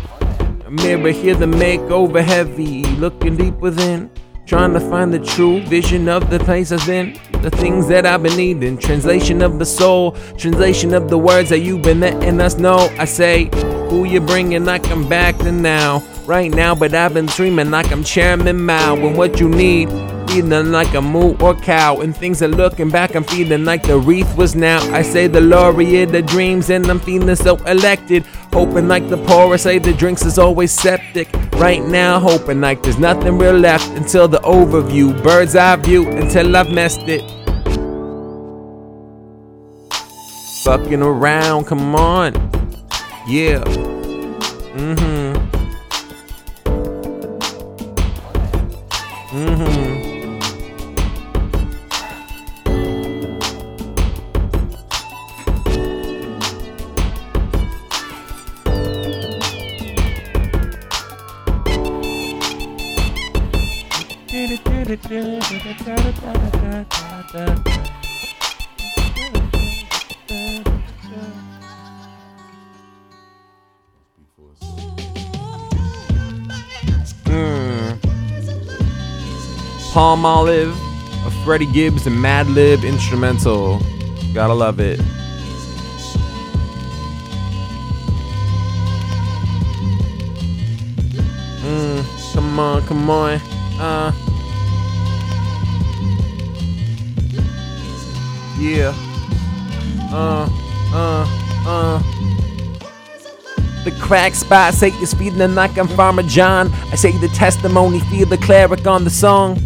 makeover heavy, looking deep within, trying to find the true vision of the place I've been, the things that I've been needing. Translation of the soul, translation of the words that you've been letting us know. I say, who you bringing? Like I'm back to now, right now, but I've been dreaming like I'm Chairman Mao. And what you need, feeling like a moo or cow. And things are looking back, I'm feeling like the wreath was now. I say the laureate of dreams, and I'm feeling so elected. Hoping like the poor, I say the drinks is always septic. Right now, hoping like there's nothing real left. Until the overview, bird's eye view, until I've messed it. Fucking around, come on. Yeah. Palm Olive, a Freddie Gibbs and Madlib instrumental. Gotta love it. Come on, come on. Yeah. The crack spot, say it's feeling like I'm Farmer John. I say the testimony, feel the cleric on the song.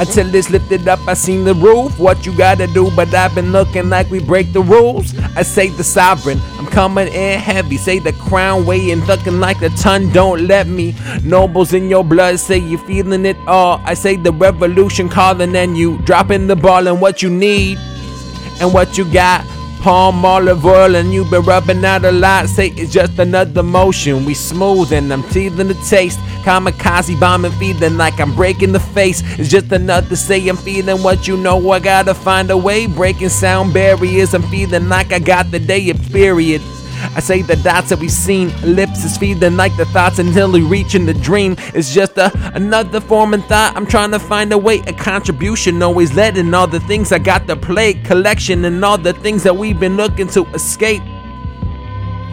Until it's lifted up, I seen the roof. What you gotta do? But I've been looking like we break the rules. I say the sovereign, I'm coming in heavy. Say the crown weighing, looking like a ton. Don't let me. Nobles in your blood, say you feeling it all. I say the revolution calling, and you dropping the ball. And what you need and what you got, palm olive oil, and you been rubbing out a lot. Say it's just another motion. We smooth and I'm teething the taste. Kamikaze bombing, feeling like I'm breaking the face. It's just another say I'm feeling what you know. I gotta find a way, breaking sound barriers. I'm feeling like I got the day of period. I say the dots that we've seen, ellipses feeding like the thoughts until we reaching the dream. It's just another form and thought. I'm trying to find a way, a contribution, always letting all the things I got to play, collection and all the things that we've been looking to escape.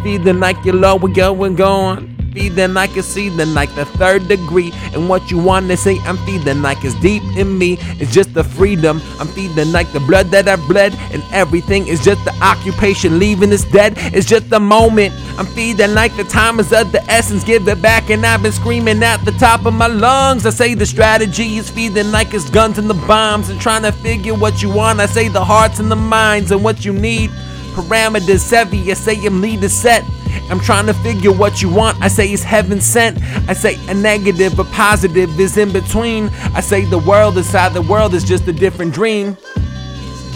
Feeling like you're low, we're going. Feeling like it's seething like the third degree. And what you wanna say, I'm feeling like it's deep in me. It's just the freedom, I'm feeling like the blood that I bled. And everything is just the occupation, leaving us dead. It's just the moment, I'm feeling like the time is of the essence. Give it back and I've been screaming at the top of my lungs. I say the strategy is feeling like it's guns and the bombs. And trying to figure what you want, I say the hearts and the minds. And what you need, parameters heavy, I say I'm leader set. I'm trying to figure what you want, I say it's heaven sent. I say a negative, a positive is in between. I say the world inside the world is just a different dream.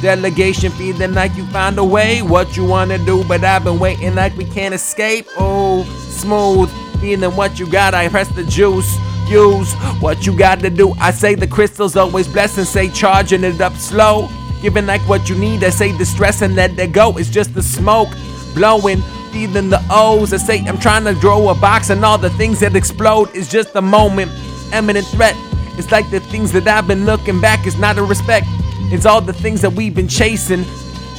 Delegation feeling like you find a way, what you wanna do, but I've been waiting like we can't escape. Oh, smooth, feeling what you got, I press the juice. Use what you got to do, I say the crystal's always blessing. Say charging it up slow, giving like what you need, I say the stress and let it go. It's just the smoke blowing, feeling the O's. I say I'm trying to grow a box and all the things that explode. It's just a moment, imminent threat. It's like the things that I've been looking back. It's not a respect, it's all the things that we've been chasing.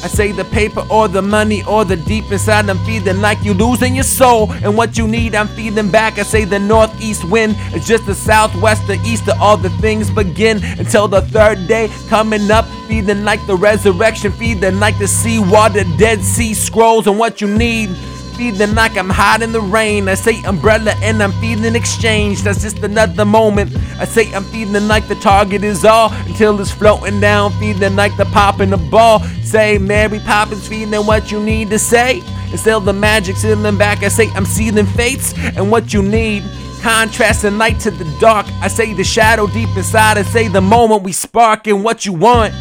I say the paper or the money or the deep inside. I'm feeling like you losing your soul. And what you need, I'm feeling back. I say the northeast wind. It's just the southwest, the east of all the things begin. Until the third day coming up, feeling like the resurrection. Feeling like the sea water, Dead Sea Scrolls. And what you need, feeling like I'm hot in the rain. I say umbrella and I'm feeling exchanged. That's just another moment. I say I'm feeling like the target is all until it's floating down. Feeling like the pop in the ball. Say Mary Poppins, feeling what you need to say. Instead of the magic sealing back, I say I'm sealing fates. And what you need, contrasting light to the dark. I say the shadow deep inside. I say the moment we spark. And what you want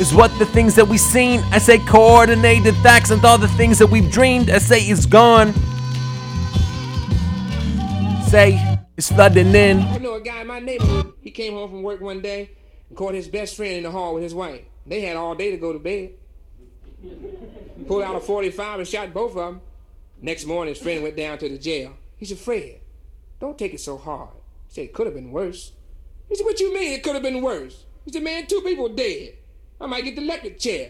is what the things that we've seen. I say coordinated facts and all the things that we've dreamed. I say it's gone. Say it's flooding in. I know a guy in my neighborhood. He came home from work one day and caught his best friend in the hall with his wife. They had all day to go to bed. Pulled out a .45 and shot both of them. Next morning, his friend went down to the jail. He said, "Fred, don't take it so hard." He said, "It could have been worse." He said, "What you mean it could have been worse?" He said, "Man, 2 people dead. I might get the electric chair.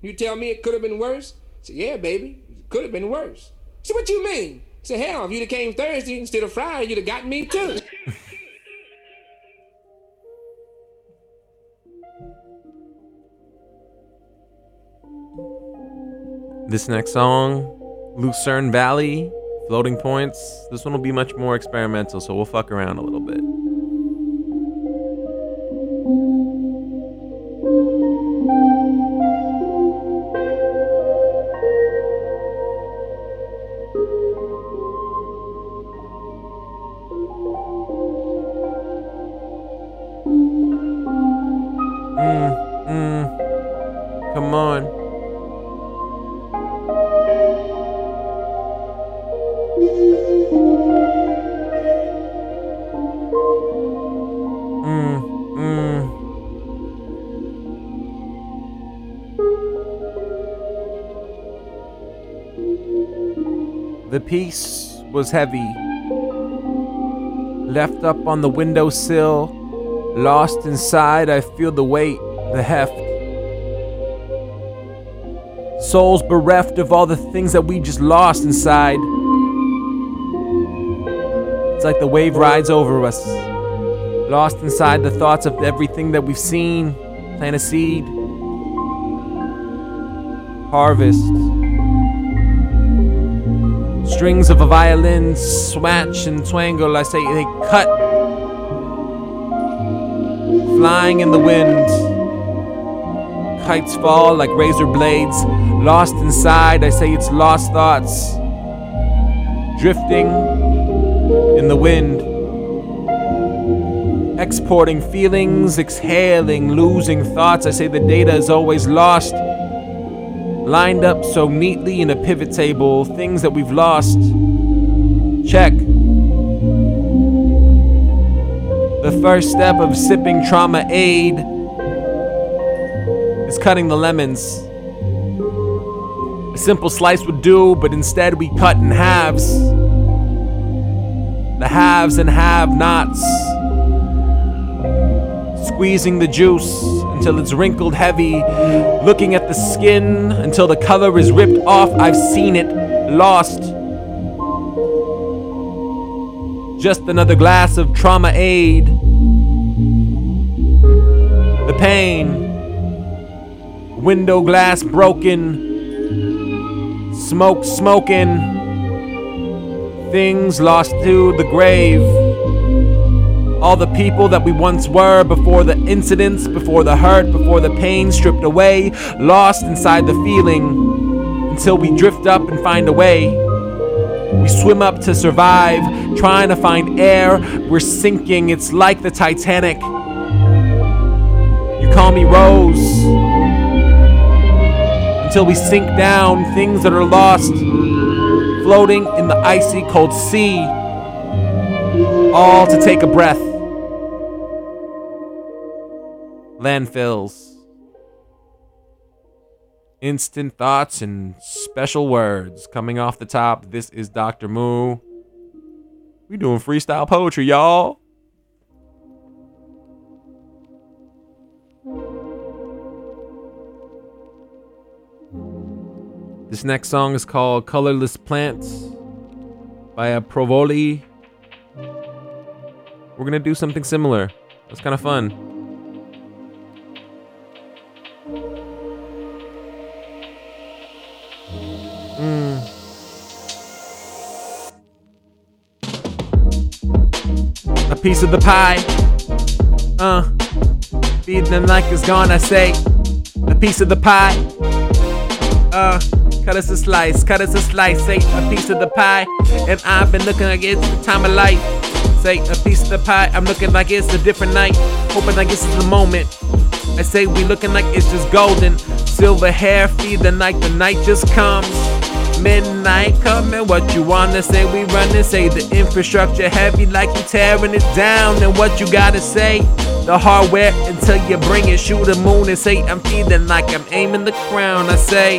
You tell me it could have been worse?" I said, "Yeah, baby, it could have been worse." I said, "What you mean?" I said, "Hell, if you'd have came Thursday instead of Friday, you'd have got me too." This next song, Lucerne Valley, Floating Points. This one will be much more experimental, so we'll fuck around a little bit. Come on. The peace was heavy, left up on the windowsill, lost inside. I feel the weight, the heft. Souls bereft of all the things that we just lost inside. It's like the wave rides over us, lost inside the thoughts of everything that we've seen. Plant a seed, harvest. Strings of a violin swatch and twangle. I say they cut. flying in the wind. Kites fall like razor blades. Lost inside, I say it's lost thoughts. Drifting in the wind. Exporting feelings, exhaling, losing thoughts. I say the data is always lost. Lined up so neatly in a pivot table, things that we've lost. Check. The first step of sipping trauma aid is cutting the lemons. A simple slice would do, but instead we cut in halves. The haves and have-nots. Squeezing the juice until it's wrinkled heavy. Looking at the skin until the color is ripped off. I've seen it lost. Just another glass of trauma aid. The pain. Window glass broken. Smoke smoking. Things lost to the grave. All the people that we once were before the incidents, before the hurt, before the pain stripped away. Lost inside the feeling until we drift up and find a way. We swim up to survive, trying to find air. We're sinking, it's like the Titanic. You call me Rose. Until we sink down, things that are lost. Floating in the icy cold sea. All to take a breath. Landfills. Instant thoughts and special words coming off the top. This is Dr. Moon. We doing freestyle poetry, y'all. This next song is called Colorless Plants by a Provoli. We're going to do something similar. That's kind of fun. A piece of the pie, feed them like it's gone, I say. A piece of the pie, cut us a slice, say a piece of the pie. And I've been looking like it's the time of life. Say a piece of the pie, I'm looking like it's a different night. Hoping like this is the moment. I say we looking like it's just golden. Silver hair, feed them like the night just comes. Midnight coming, what you wanna say? We running, say the infrastructure heavy like you tearing it down. And what you gotta say? The hardware until you bring it. Shoot the moon and say I'm feeling like I'm aiming the crown. I say,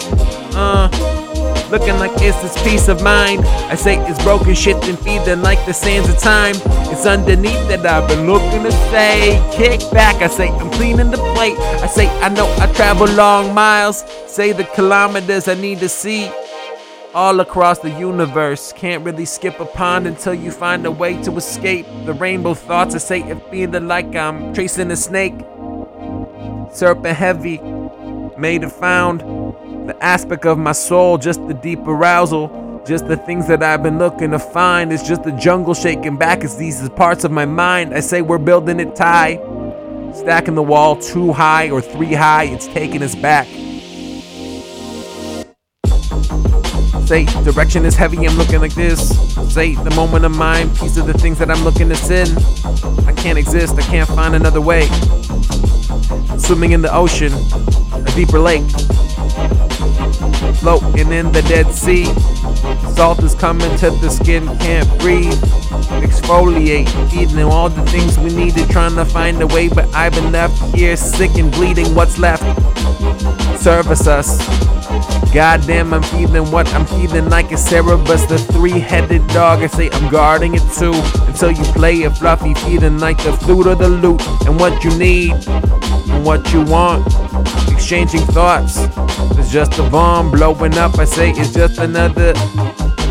looking like it's this peace of mind. I say it's broken shit and feeding like the sands of time. It's underneath that I've been looking to stay. Kick back, I say I'm cleaning the plate. I say I know I travel long miles. Say the kilometers I need to see. All across the universe, can't really skip a pond until you find a way to escape. The rainbow thoughts, I say it feeling like I'm tracing a snake. Serpent heavy, made and found. The aspect of my soul, just the deep arousal. Just the things that I've been looking to find. It's just the jungle shaking back, it's these parts of my mind. I say we're building it tight. Stacking the wall too high or three high, it's taking us back. Say, direction is heavy, I'm looking like this. Say, the moment of mine, piece of the things that I'm looking to sin. I can't exist, I can't find another way. Swimming in the ocean, a deeper lake. Floating in the Dead Sea. Salt is coming to the skin, can't breathe. Exfoliate, eating all the things we needed. Trying to find a way, but I've been left here sick and bleeding. What's left? Service us. Goddamn, I'm feeling what I'm feeling like a Cerberus, the three-headed dog. I say I'm guarding it too until you play a fluffy feeling like the flute or the lute. And what you need and what you want, exchanging thoughts. It's just a bomb blowing up. I say it's just another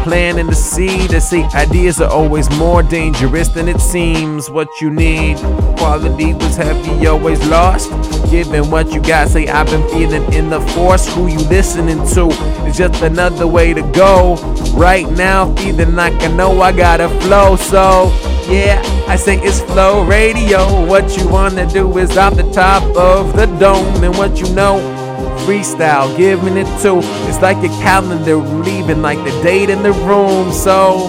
plan in the seed. I say ideas are always more dangerous than it seems. What you need, quality was heavy, always lost. Giving what you got, say I've been feeling in the force. Who you listening to? It's just another way to go. Right now, feeling like I know I gotta flow, so Yeah, I say it's Flow Radio. What you wanna do is off the top of the dome. And what you know, freestyle, giving it to. It's like your calendar, leaving like the date in the room. So,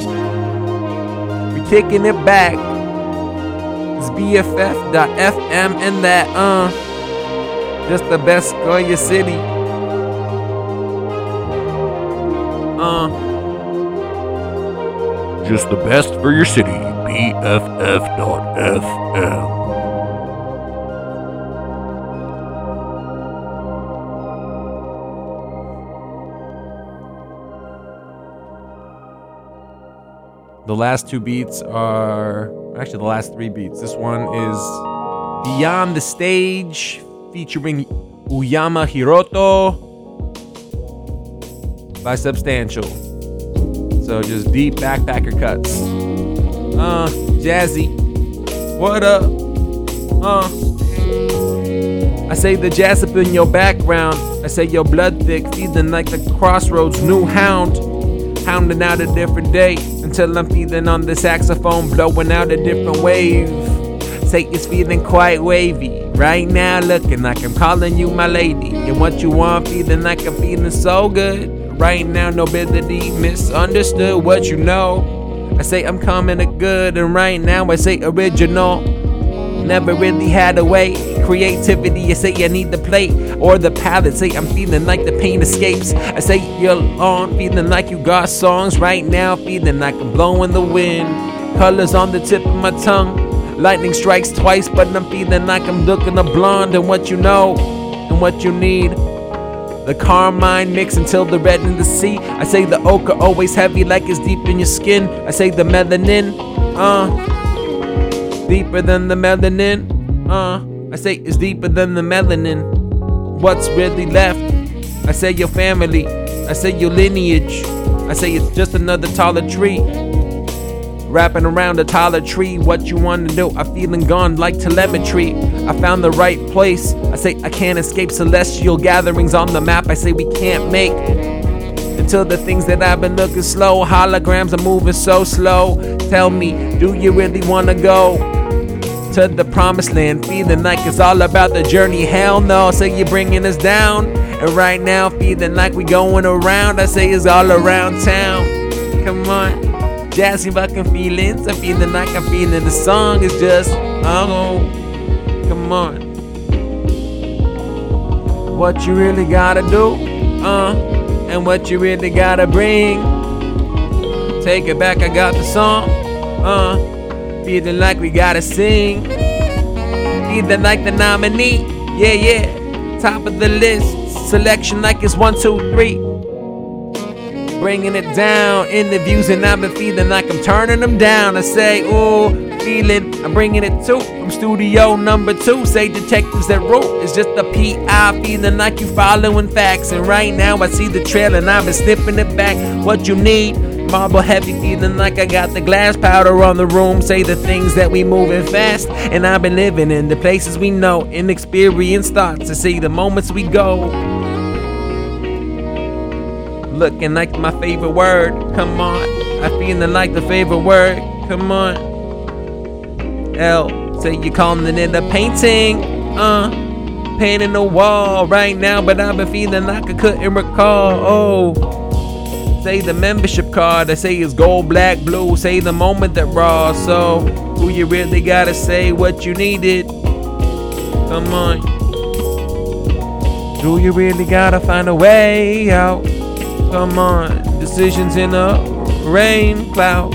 we're kicking it back. It's BFF.fm and that, just the best score in your city. Just the best for your city. BFF.fm. The last two beats are... Actually, the last three beats. This one is Beyond the Stage, featuring Uyama Hiroto by Substantial. So just deep backpacker cuts. Jazzy. What up? I say the jazz up in your background. I say your blood thick, feeding like the crossroads new hound. Hounding out a different day until I'm feeling on the saxophone, blowing out a different wave. Say it's feeling quite wavy. Right now looking like I'm calling you my lady. And what you want, feeling like I'm feeling so good. Right now nobility misunderstood, what you know. I say I'm coming to good, and right now I say original. Never really had a way. Creativity, I say I need the plate or the palette. Say I'm feeling like the pain escapes. I say you're on, feeling like you got songs. Right now feeling like I'm blowing the wind. Colors on the tip of my tongue. Lightning strikes twice, but I'm feeling like I'm looking a blonde. And what you know, and what you need. The carmine mix until the red in the sea. I say the ochre always heavy like it's deep in your skin. I say the melanin, deeper than the melanin, I say it's deeper than the melanin. What's really left? I say your family. I say your lineage. I say it's just another taller tree. Wrapping around a taller tree. What you wanna do? I'm feeling gone like telemetry. I found the right place. I say I can't escape celestial gatherings on the map. I say we can't make until the things that I've been looking slow. Holograms are moving so slow. Tell me, do you really wanna go to the promised land? Feeling like it's all about the journey. Hell no, I say you're bringing us down. And right now feeling like we going around. I say it's all around town. Come on. Jazzy fucking feelings, I'm feeling like I'm feeling the song is just, oh, come on. What you really gotta do, and what you really gotta bring. Take it back, I got the song, feeling like we gotta sing. Feeling like the nominee, yeah, yeah. Top of the list, selection like it's 1, 2, 3. Bringing it down, interviews, and I've been feeling like I'm turning them down. I say, ooh, feeling, I'm bringing it to. From studio number 2, say detectives that rule. It's just a P.I. feeling like you following facts. And right now I see the trail and I've been sniffing it back. What you need, marble heavy, feeling like I got the glass powder on the room. Say the things that we moving fast. And I've been living in the places we know. Inexperienced thoughts to see the moments we go. Looking like my favorite word, come on. I feeling like the favorite word, come on. L, say you calling it a painting, painting a wall right now, but I've been feeling like I couldn't recall. Oh, say the membership card, I say it's gold, black, blue. Say the moment that raw. So who you really gotta say what you needed? Come on. Do you really gotta find a way out? Come on, decisions in a rain cloud.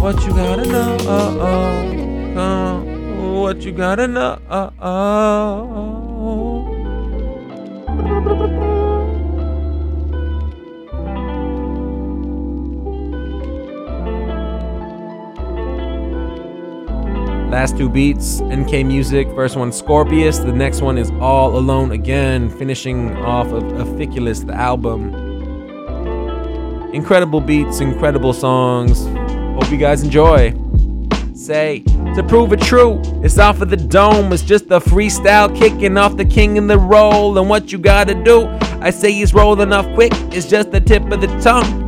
What you gotta know? What you gotta know? Last two beats, NK Music. First one, Scorpius. The next one is All Alone Again, finishing off of Aficulus, the album. Incredible beats, incredible songs. Hope you guys enjoy. Say, to prove it true, it's off of the dome. It's just a freestyle kicking off the king in the roll. And what you gotta do, I say he's rolling off quick. It's just the tip of the tongue.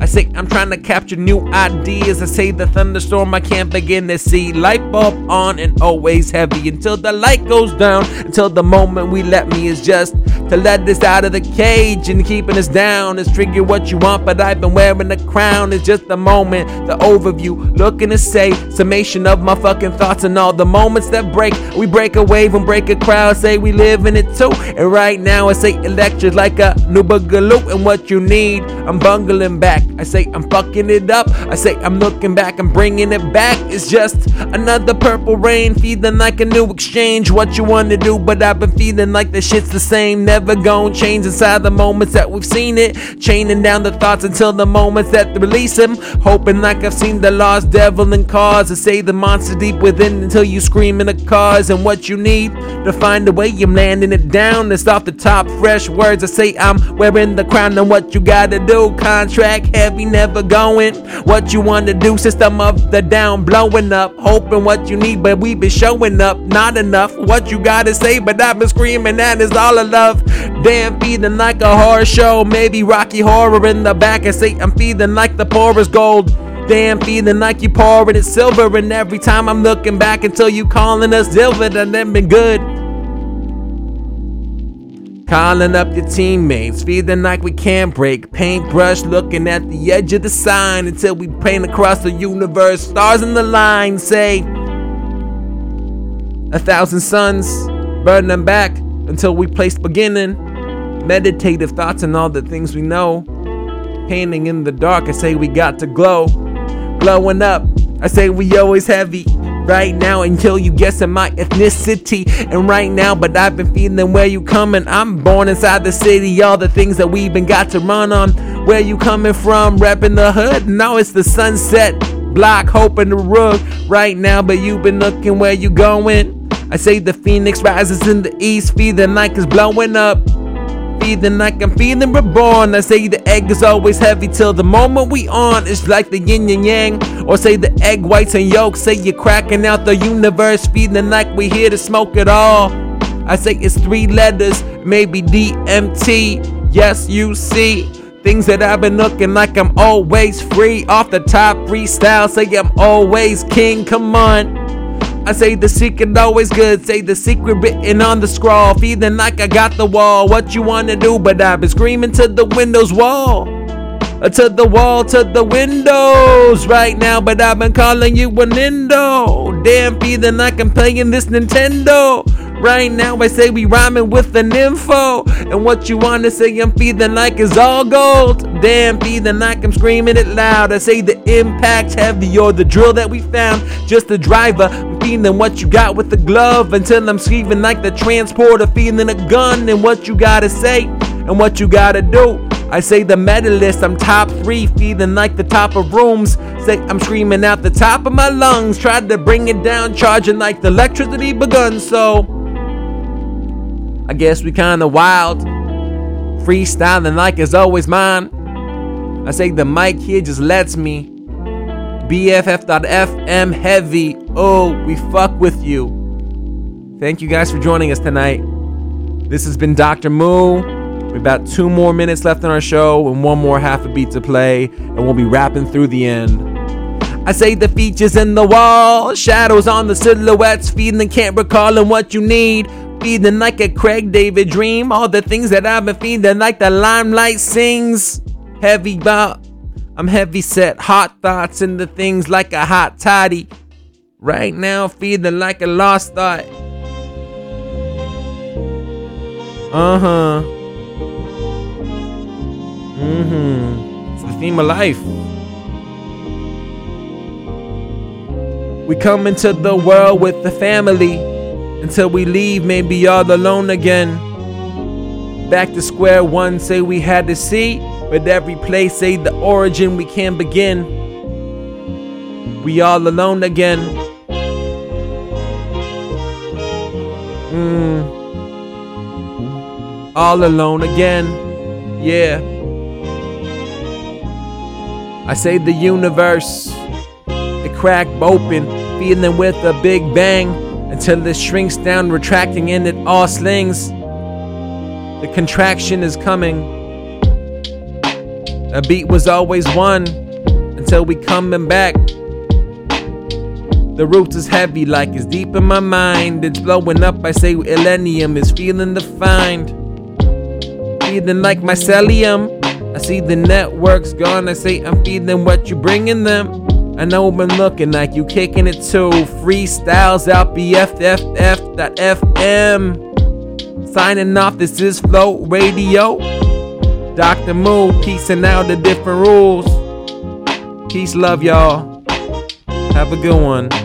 I say I'm trying to capture new ideas. I say the thunderstorm I can't begin to see. Light bulb on and always heavy until the light goes down. Until the moment we let me is just to let this out of the cage and keeping us down. It's trigger what you want, but I've been wearing the crown. It's just the moment, the overview, looking to say summation of my fucking thoughts and all the moments that break. We break a wave and break a crowd. Say we live in it too. And right now I say electric like a new boogaloo. And what you need, I'm bungling back. I say I'm fucking it up. I say I'm looking back, I'm bringing it back. It's just another purple rain, feeling like a new exchange. What you wanna do, but I've been feeling like the shit's the same. Never gonna change inside the moments that we've seen it. Chaining down the thoughts until the moments that release them. Hoping like I've seen the lost devil in cars. I say the monster deep within until you scream in the cars. And what you need to find a way, I'm landing it down. It's off the top, fresh words. I say I'm wearing the crown. And what you gotta do, contract heavy, never going. What you wanna do, system of the down, blowing up. Hoping what you need, but we been showing up. Not enough, what you gotta say, but I've been screaming that it's all I love. Damn, feeling like a horror show. Maybe Rocky Horror in the back. I say I'm feeling like the poorest gold. Damn, feeling like you pouring it silver. And every time I'm looking back until you calling us silver, that ain't been good. Calling up your teammates, feeling like we can't break. Paintbrush looking at the edge of the sign until we paint across the universe. Stars in the line say, 1,000 suns, burn them back until we place beginning. Meditative thoughts and all the things we know. Painting in the dark, I say we got to glow. Glowing up, I say we always heavy. Right now until you guessing my ethnicity. And right now, but I've been feeling where you coming. I'm born inside the city, all the things that we've been got to run on. Where you coming from, repping the hood. Now it's the sunset block, hoping the rug. Right now, but you've been looking where you going. I say the phoenix rises in the east, feeling like it's blowing up. Feeling like I'm feeling reborn. I say the egg is always heavy till the moment we on. It's like the yin and yang, or say the egg whites and yolks. Say you're cracking out the universe, feeling like we're here to smoke it all. I say it's three letters, maybe DMT. Yes, you see things that I've been looking like. I'm always free, off the top freestyle. Say I'm always king, come on. I say the secret always good, say the secret written on the scroll. Feeling like I got the wall, what you wanna do, but I've been screaming to the windows wall. To the wall, to the windows right now, but I've been calling you a Nindo. Damn, feeling like I'm playing this Nintendo. Right now I say we rhyming with an info. And what you wanna say, I'm feeling like it's all gold. Damn, feeling like I'm screaming it loud. I say the impact heavy, or the drill that we found. Just the driver, I'm feeling what you got with the glove. Until I'm screaming like the transporter, feeling a gun. And what you gotta say, and what you gotta do. I say the medalist, I'm top three, feeling like the top of rooms. Say I'm screaming out the top of my lungs. Tried to bring it down, charging like the electricity begun. So I guess we kinda wild, freestyling like it's always mine. I say the mic here just lets me. BFF.fm heavy. Oh, we fuck with you. Thank you guys for joining us tonight. This has been Dr. Moon. We've about 2 more minutes left in our show and one more half a beat to play, and we'll be rapping through the end. I say the features in the wall, shadows on the silhouettes, feeling can't recall and what you need. Feeling like a Craig David dream, all the things that I've been feeling like the limelight sings. Heavy bop, I'm heavy set, hot thoughts and the things like a hot toddy. Right now feeling like a lost thought. It's the theme of life. We come into the world with the family. Until we leave, maybe all alone again. Back to square one, say we had to see. But every place, say the origin we can't begin. We all alone again. All alone again, yeah. I say the universe, it cracked open, feeling with a big bang. Until it shrinks down, retracting and it all slings. The contraction is coming. A beat was always one until we coming back. The roots is heavy, like it's deep in my mind. It's blowing up, I say Illenium is feeling defined. Feeling like mycelium. I see the network's gone, I say I'm feeling what you bringing them. I know I've been looking like you kicking it too. Freestyles out BFF.fm. Signing off, this is Flow Radio. Dr. Moon, piecing out the different rules. Peace, love y'all. Have a good one.